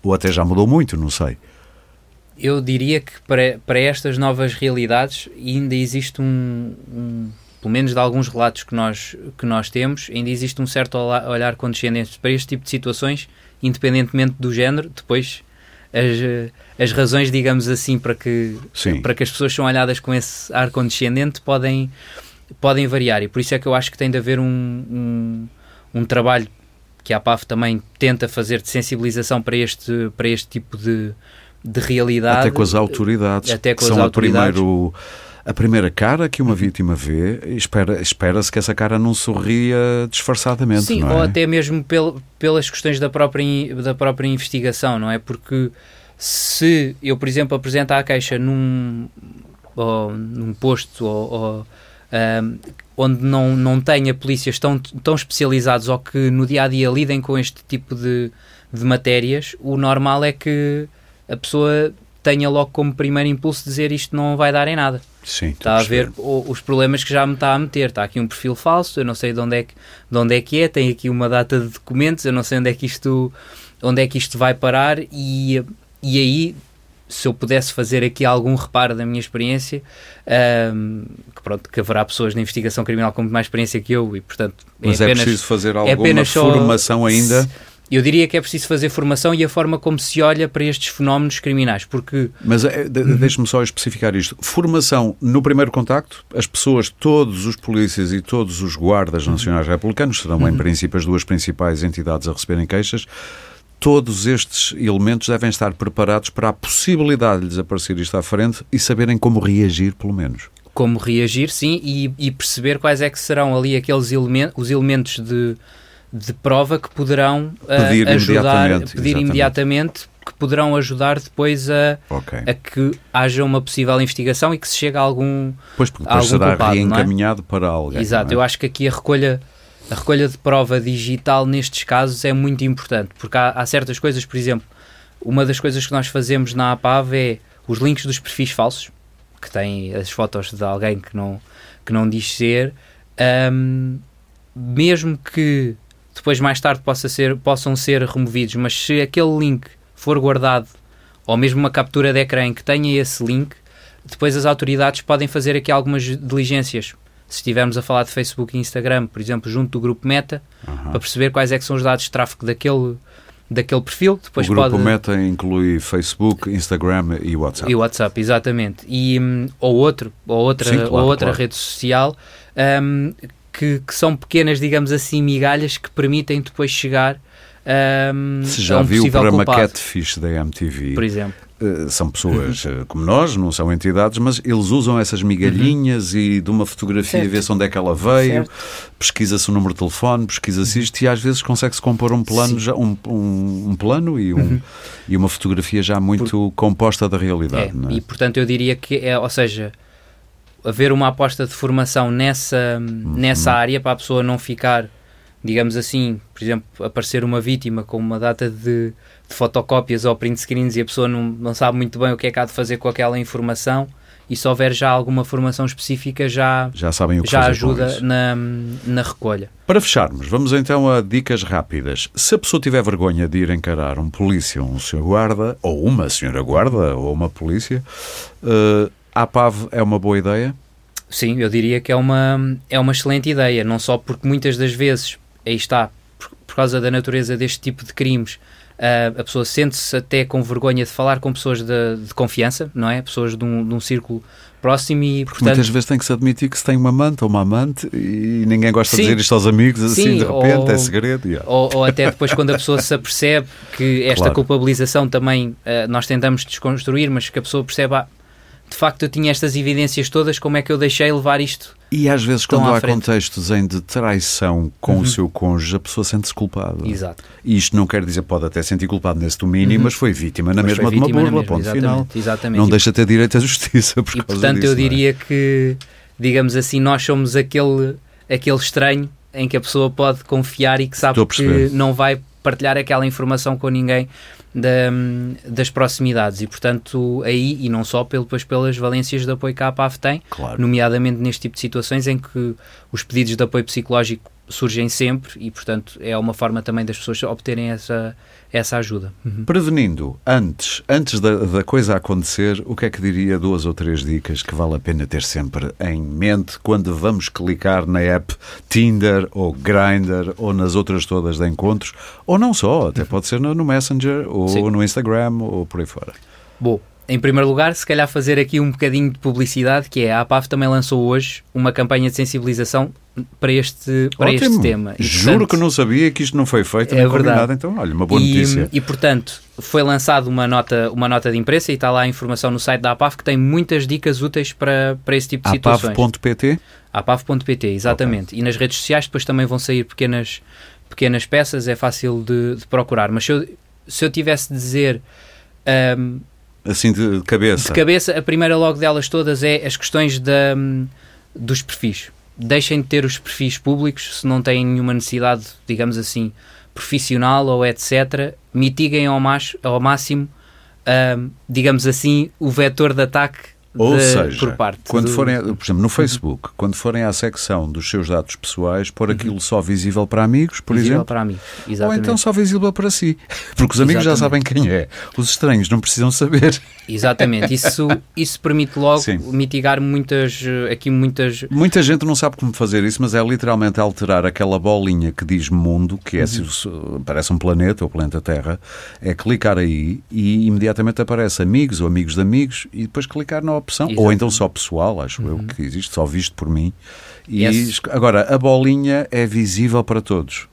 Ou até já mudou muito, não sei. Eu diria que para, para estas novas realidades ainda existe um, um, pelo menos de alguns relatos que nós, que nós temos, ainda existe um certo olhar condescendente para este tipo de situações, independentemente do género. Depois, as, as razões, digamos assim, para que, para que as pessoas são olhadas com esse ar condescendente podem, podem variar. E por isso é que eu acho que tem de haver um, um, um trabalho que a APAV também tenta fazer de sensibilização para este, para este tipo de... de realidade. Até com as autoridades, até com que as são autoridades. A, primeiro, a primeira cara que uma vítima vê, espera, espera-se que essa cara não sorria disfarçadamente, Sim, não é? Sim, ou até mesmo pel, pelas questões da própria, da própria investigação, não é? Porque se eu, por exemplo, apresentar a queixa num, ou, num posto ou, ou, um, onde não, não tenha polícias tão, tão especializados ou que no dia-a-dia lidem com este tipo de, de matérias, o normal é que a pessoa tenha logo como primeiro impulso dizer isto não vai dar em nada. Sim, está a ver os problemas que já me está a meter. Está aqui um perfil falso, eu não sei de onde é que, de onde é, que é, tem aqui uma data de documentos, eu não sei onde é que isto, onde é que isto vai parar. E, e aí, se eu pudesse fazer aqui algum reparo da minha experiência, um, que pronto, que haverá pessoas na investigação criminal com mais experiência que eu e, portanto... Mas é, apenas, é preciso fazer alguma é formação só, ainda... Se, Eu diria que é preciso fazer formação e a forma como se olha para estes fenómenos criminais, porque... Mas deixe-me só especificar isto. Formação no primeiro contacto, as pessoas, todos os polícias e todos os guardas nacionais republicanos, serão em princípio as duas principais entidades a receberem queixas, todos estes elementos devem estar preparados para a possibilidade de lhes aparecer isto à frente e saberem como reagir, pelo menos. Como reagir, sim, e, e perceber quais é que serão ali aqueles elementos, os elementos de... de prova que poderão uh, pedir ajudar, imediatamente, pedir exatamente. imediatamente, que poderão ajudar depois a, okay. a que haja uma possível investigação e que se chegue a algum Pois, porque depois será culpado, reencaminhado não é? para alguém. Exato, é? eu acho que aqui a recolha, a recolha de prova digital nestes casos é muito importante, porque há, há certas coisas, por exemplo, uma das coisas que nós fazemos na APAV é os links dos perfis falsos, que têm as fotos de alguém que não, que não diz ser, um, mesmo que depois mais tarde possa ser, possam ser removidos, mas se aquele link for guardado, ou mesmo uma captura de ecrã que tenha esse link, depois as autoridades podem fazer aqui algumas diligências. Se estivermos a falar de Facebook e Instagram, por exemplo, junto do grupo Meta, uhum. para perceber quais é que são os dados de tráfego daquele, daquele perfil. Depois o grupo pode... Meta inclui Facebook, Instagram e WhatsApp. E WhatsApp, exatamente. E, ou, outro, ou outra, Sim, claro, ou outra claro. rede social, um, que, que são pequenas, digamos assim, migalhas que permitem depois chegar um, Se já a um viu possível culpado. O programa Catfish da M T V, por exemplo. São pessoas como nós, não são entidades, mas eles usam essas migalhinhas uhum. e de uma fotografia vê-se onde é que ela veio, pesquisa-se o número de telefone, pesquisa-se isto e às vezes consegue-se compor um plano, já, um, um, um plano e, um, uhum. e uma fotografia já muito Por... composta da realidade. É. Não é? E portanto eu diria que, é, ou seja, haver uma aposta de formação nessa, uhum. nessa área para a pessoa não ficar, digamos assim, por exemplo, aparecer uma vítima com uma data de, de fotocópias ou print screens e a pessoa não, não sabe muito bem o que é que há de fazer com aquela informação, e se houver já alguma formação específica já, já, sabem o que já ajuda na, na recolha. Para fecharmos, vamos então a dicas rápidas. Se a pessoa tiver vergonha de ir encarar um polícia ou um senhor guarda, ou uma senhora guarda, ou uma polícia, uh, a APAV é uma boa ideia? Sim, eu diria que é uma, é uma excelente ideia, não só porque muitas das vezes... Aí está, por, por causa da natureza deste tipo de crimes, uh, a pessoa sente-se até com vergonha de falar com pessoas de, de confiança, não é? Pessoas de um, de um círculo próximo e, portanto... Muitas vezes tem que se admitir que se tem uma amante ou uma amante e ninguém gosta sim, de dizer isto aos amigos, assim, sim, de repente, ou, é segredo. Yeah. Ou, ou até depois quando a pessoa se apercebe que esta claro. culpabilização também uh, nós tentamos desconstruir, mas que a pessoa percebe... Ah, de facto, eu tinha estas evidências todas, como é que eu deixei levar isto? E às vezes quando há contextos em de traição com uhum. o seu cônjuge, a pessoa sente-se culpada. Exato. E isto não quer dizer, pode até sentir culpado nesse domínio, uhum. mas foi vítima na mas mesma vítima de uma burla, ponto exatamente, final. Exatamente. Não e deixa ter direito à justiça por e, causa portanto, disso. Portanto, eu diria é? que, digamos assim, nós somos aquele, aquele estranho em que a pessoa pode confiar e que sabe que não vai partilhar aquela informação com ninguém da, das proximidades e, portanto, aí, e não só pelo, pois, pelas valências de apoio que a APAV tem, claro. nomeadamente neste tipo de situações em que os pedidos de apoio psicológico surgem sempre e, portanto, é uma forma também das pessoas obterem essa, essa ajuda. Uhum. Prevenindo, antes, antes da, da coisa acontecer, o que é que diria duas ou três dicas que vale a pena ter sempre em mente quando vamos clicar na app Tinder ou Grindr ou nas outras todas de encontros, ou não só, até uhum. pode ser no, no Messenger ou Sim. no Instagram ou por aí fora? Bom, em primeiro lugar, se calhar fazer aqui um bocadinho de publicidade, que é a APAV também lançou hoje uma campanha de sensibilização para este, para este tema. E, Juro portanto, que não sabia que isto não foi feito, é verdade. Então, olha, uma boa e, notícia. E, portanto, foi lançada uma nota, uma nota de imprensa e está lá a informação no site da APAV que tem muitas dicas úteis para, para esse tipo de situações. A P A V ponto P T? A P A V ponto P T, exatamente. Okay. E nas redes sociais depois também vão sair pequenas, pequenas peças, é fácil de, de procurar. Mas se eu, se eu tivesse de dizer... Um, Assim, de cabeça. De cabeça, a primeira logo delas todas é as questões da, dos perfis. Deixem de ter os perfis públicos, se não têm nenhuma necessidade, digamos assim, profissional ou etcétera. Mitiguem ao, macho, ao máximo, um, digamos assim, o vetor de ataque ou de, seja, por parte. Quando do... forem, por exemplo, no Facebook, uhum. quando forem à secção dos seus dados pessoais, pôr aquilo uhum. só visível para amigos, por visível exemplo. Para amigos. Ou então só visível para si. Porque os amigos Exatamente. já sabem quem é. Os estranhos não precisam saber. Exatamente. Isso, isso permite logo Sim. mitigar muitas, aqui muitas... Muita gente não sabe como fazer isso, mas é literalmente alterar aquela bolinha que diz mundo, que é, uhum. parece um planeta ou planeta Terra, é clicar aí e imediatamente aparece amigos ou amigos de amigos e depois clicar na opção, Exatamente. ou então só pessoal, acho uhum. eu, que existe, só visto por mim. E yes. agora, a bolinha é visível para todos,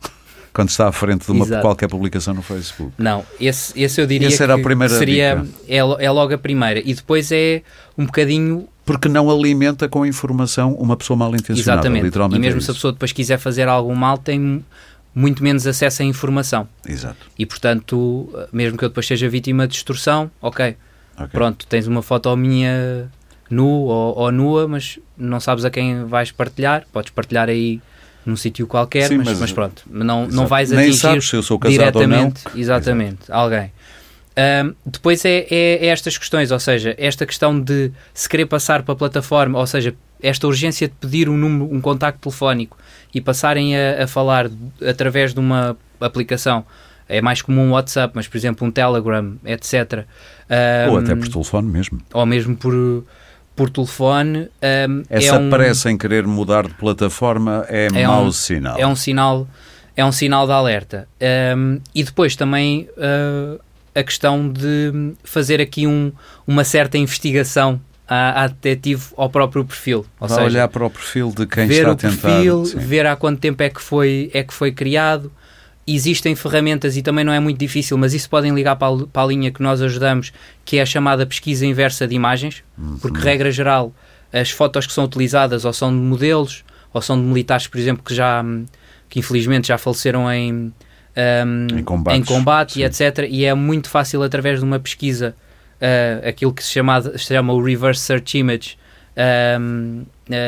quando está à frente de uma, qualquer publicação no Facebook. Não, esse, esse eu diria esse era que a primeira seria, dica. É, é logo a primeira. E depois é um bocadinho... Porque não alimenta com informação uma pessoa mal intencionada, Exatamente. literalmente. E mesmo é se a pessoa depois quiser fazer algum mal, tem muito menos acesso à informação. Exato. E, portanto, mesmo que eu depois seja vítima de extorsão, ok... Okay. Pronto, tens uma foto minha nu ou, ou nua, mas não sabes a quem vais partilhar. Podes partilhar aí num sítio qualquer, Sim, mas, mas, mas pronto, não, não vais atingir nem sabes se eu sou casado diretamente ou não. Exatamente, Exato. alguém. Um, depois é, é, é estas questões, ou seja, esta questão de se querer passar para a plataforma, ou seja, esta urgência de pedir um número, um contacto telefónico e passarem a, a falar através de uma aplicação, é mais comum o WhatsApp, mas por exemplo um Telegram, etcétera. Um, ou até por telefone mesmo. Ou mesmo por, por telefone. Um, Essa é um, pressa em querer mudar de plataforma é, é mau um, sinal. É um sinal, é um sinal de alerta. Um, e depois também uh, a questão de fazer aqui um, uma certa investigação A, a detetivo ao próprio perfil, ou seja, olhar para o perfil de quem ver está a tentar, perfil, ver há quanto tempo é que foi, é que foi criado. Existem ferramentas e também não é muito difícil, mas isso podem ligar para a, para a linha que nós ajudamos, que é a chamada pesquisa inversa de imagens, uhum. porque regra geral as fotos que são utilizadas ou são de modelos ou são de militares, por exemplo, que já que infelizmente já faleceram em um, em, combates, em combate sim. e etcétera, e é muito fácil através de uma pesquisa Uh, aquilo que se chama, se chama o reverse search image um,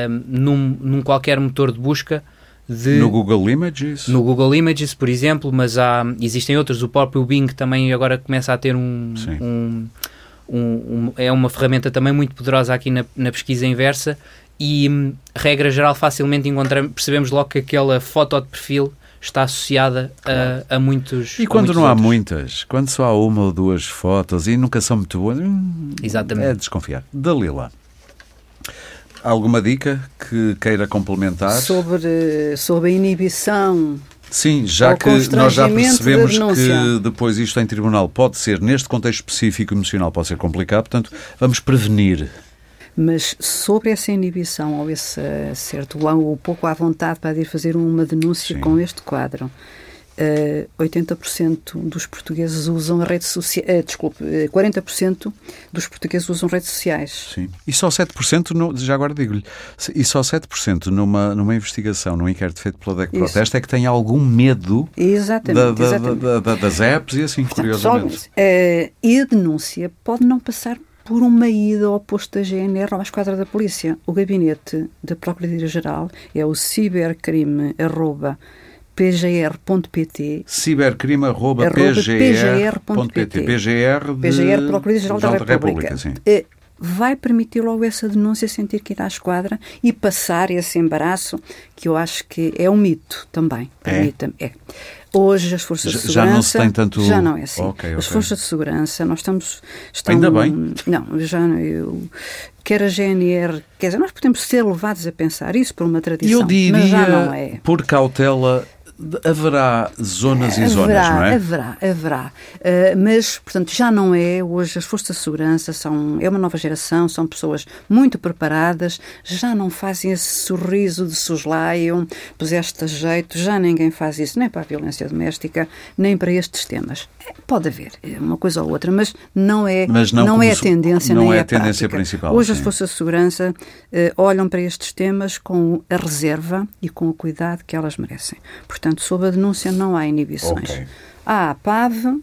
um, num, num qualquer motor de busca de, no Google Images no Google Images por exemplo, mas há, existem outros, o próprio Bing também agora começa a ter um, um, um, um é uma ferramenta também muito poderosa aqui na, na pesquisa inversa e regra geral facilmente encontramos, percebemos logo que aquela foto de perfil está associada claro. a, a muitos. E quando não outros. Há muitas, quando só há uma ou duas fotos e nunca são muito boas, hum, Exatamente. É desconfiar. Dalila, alguma dica que queira complementar? Sobre, sobre a inibição. Sim, já que nós já percebemos que depois isto em tribunal pode ser, neste contexto específico emocional, pode ser complicado, portanto, vamos prevenir. Mas sobre essa inibição ou esse certo ou pouco à vontade para ir fazer uma denúncia Sim. com este quadro, uh, oitenta por cento dos portugueses usam redes sociais, uh, desculpe, uh, quarenta por cento dos portugueses usam redes sociais. Sim. E só sete por cento, no, já agora digo-lhe, e só sete por cento numa, numa investigação, num inquérito feito pela D E C Proteste é que tem algum medo exatamente, da, da, exatamente. Da, da, das apps e assim, Portanto, curiosamente. Só, uh, e a denúncia pode não passar por uma ida ao posto da G N R ou à esquadra da polícia. O gabinete da Procuradoria Geral é o cibercrime arroba p g r ponto p t cibercrime arroba p g r ponto p t P G R de... P G R, Procuradoria Geral da República. República Vai permitir logo essa denúncia, sentir que ir à esquadra e passar esse embaraço, que eu acho que é um mito também. Permita-me. É. Hoje as forças já, de segurança... Já não se tem tanto... Já não é assim. Okay, okay. As forças de segurança, nós estamos... estão, ainda bem. Não, já eu, quer a G N R... Quer dizer, nós podemos ser levados a pensar isso por uma tradição, eu diria, mas já não é. Por cautela... Haverá zonas e haverá, zonas, não é? Haverá, haverá. Uh, mas, portanto, já não é. Hoje as forças de segurança são, é uma nova geração, são pessoas muito preparadas, já não fazem esse sorriso de soslaio, puseste a jeito, já ninguém faz isso, nem para a violência doméstica, nem para estes temas. Pode haver uma coisa ou outra, mas não é, mas não não é a tendência, não nem é a, a tendência principal. Hoje sim. As forças de segurança uh, olham para estes temas com a reserva e com o cuidado que elas merecem. Portanto, Portanto, sob a denúncia não há inibições. Okay. Há a APAV, uh,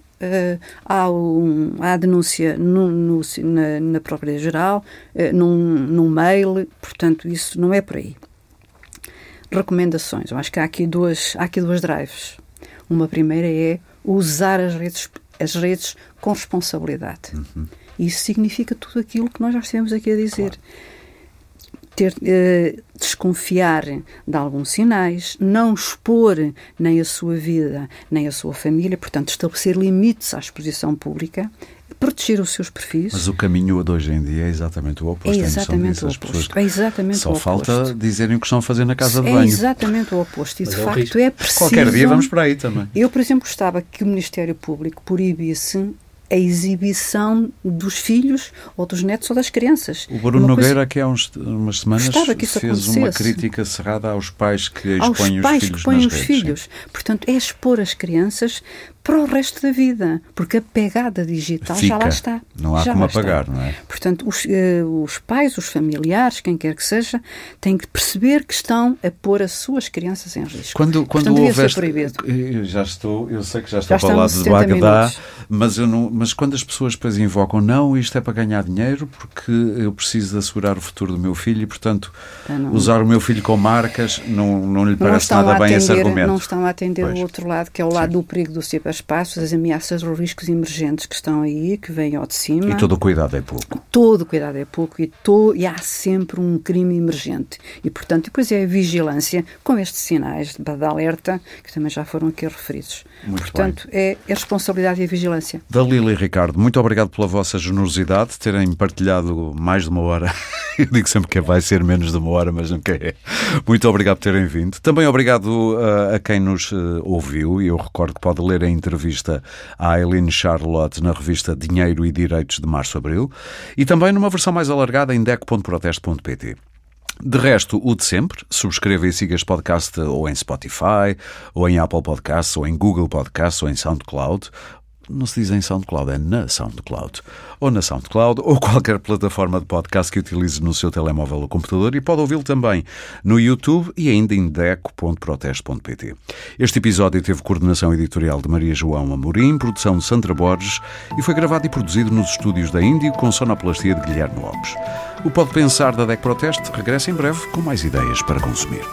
há, um, há a denúncia no, no, na, na Procuradoria Geral, uh, num, num mail, portanto, isso não é por aí. Recomendações. Eu acho que há aqui duas, há aqui duas drives. Uma primeira é usar as redes, as redes com responsabilidade. Uhum. Isso significa tudo aquilo que nós já estivemos aqui a dizer. Claro. Ter, eh, desconfiar de alguns sinais, não expor nem a sua vida, nem a sua família, portanto, estabelecer limites à exposição pública, proteger os seus perfis. Mas o caminho de hoje em dia é exatamente o oposto. É exatamente o oposto. É exatamente só o falta oposto. Dizerem o que estão a fazer na casa de banho. É exatamente o oposto. E, de Mas facto, é, é preciso... Qualquer dia vamos para aí também. Eu, por exemplo, gostava que o Ministério Público proibisse a exibição dos filhos ou dos netos ou das crianças. O Bruno coisa... Nogueira, aqui há uns, umas semanas, fez acontecesse. uma crítica cerrada aos pais que aos expõem pais os filhos que põem nas os redes. filhos. Portanto, é expor as crianças para o resto da vida, porque a pegada digital Fica. já lá está. Não há já como apagar, está. não é? Portanto, os, uh, os pais, os familiares, quem quer que seja, têm que perceber que estão a pôr as suas crianças em risco. Quando, quando Portanto, devia ser proibido. Eu já estou, eu sei que já estou para o lado de Bagdá, mas eu não... Mas quando as pessoas depois invocam, não, isto é para ganhar dinheiro porque eu preciso assegurar o futuro do meu filho e, portanto, não, usar o meu filho com marcas, não, não lhe não parece nada atender, bem esse argumento. Não estão a atender pois. o outro lado, que é o lado Sim. do perigo do ciber aos passos as ameaças ou riscos emergentes que estão aí, que vêm ao de cima. E todo o cuidado é pouco. Todo o cuidado é pouco e, to, e há sempre um crime emergente. E, portanto, depois é a vigilância com estes sinais de alerta, que também já foram aqui referidos. Muito portanto, bem. É a responsabilidade e a vigilância. Dalila e Ricardo, muito obrigado pela vossa generosidade, de terem partilhado mais de uma hora. Eu digo sempre que vai ser menos de uma hora, mas nunca é. Muito obrigado por terem vindo. Também obrigado uh, a quem nos uh, ouviu, e eu recordo que pode ler a entrevista à Aileen Charlotte na revista Dinheiro e Direitos de março-abril, e também numa versão mais alargada em D E C ponto proteste ponto P T. De resto, o de sempre, subscreva e siga este podcast ou em Spotify, ou em Apple Podcasts, ou em Google Podcasts, ou em SoundCloud. Não se diz em SoundCloud, é na SoundCloud. Ou na SoundCloud, ou qualquer plataforma de podcast que utilize no seu telemóvel ou computador, e pode ouvi-lo também no YouTube e ainda em D E C ponto proteste ponto P T. Este episódio teve coordenação editorial de Maria João Amorim, produção de Sandra Borges, e foi gravado e produzido nos estúdios da Índio com sonoplastia de Guilherme Lopes. O Pode Pensar da D E C Proteste regressa em breve com mais ideias para consumir.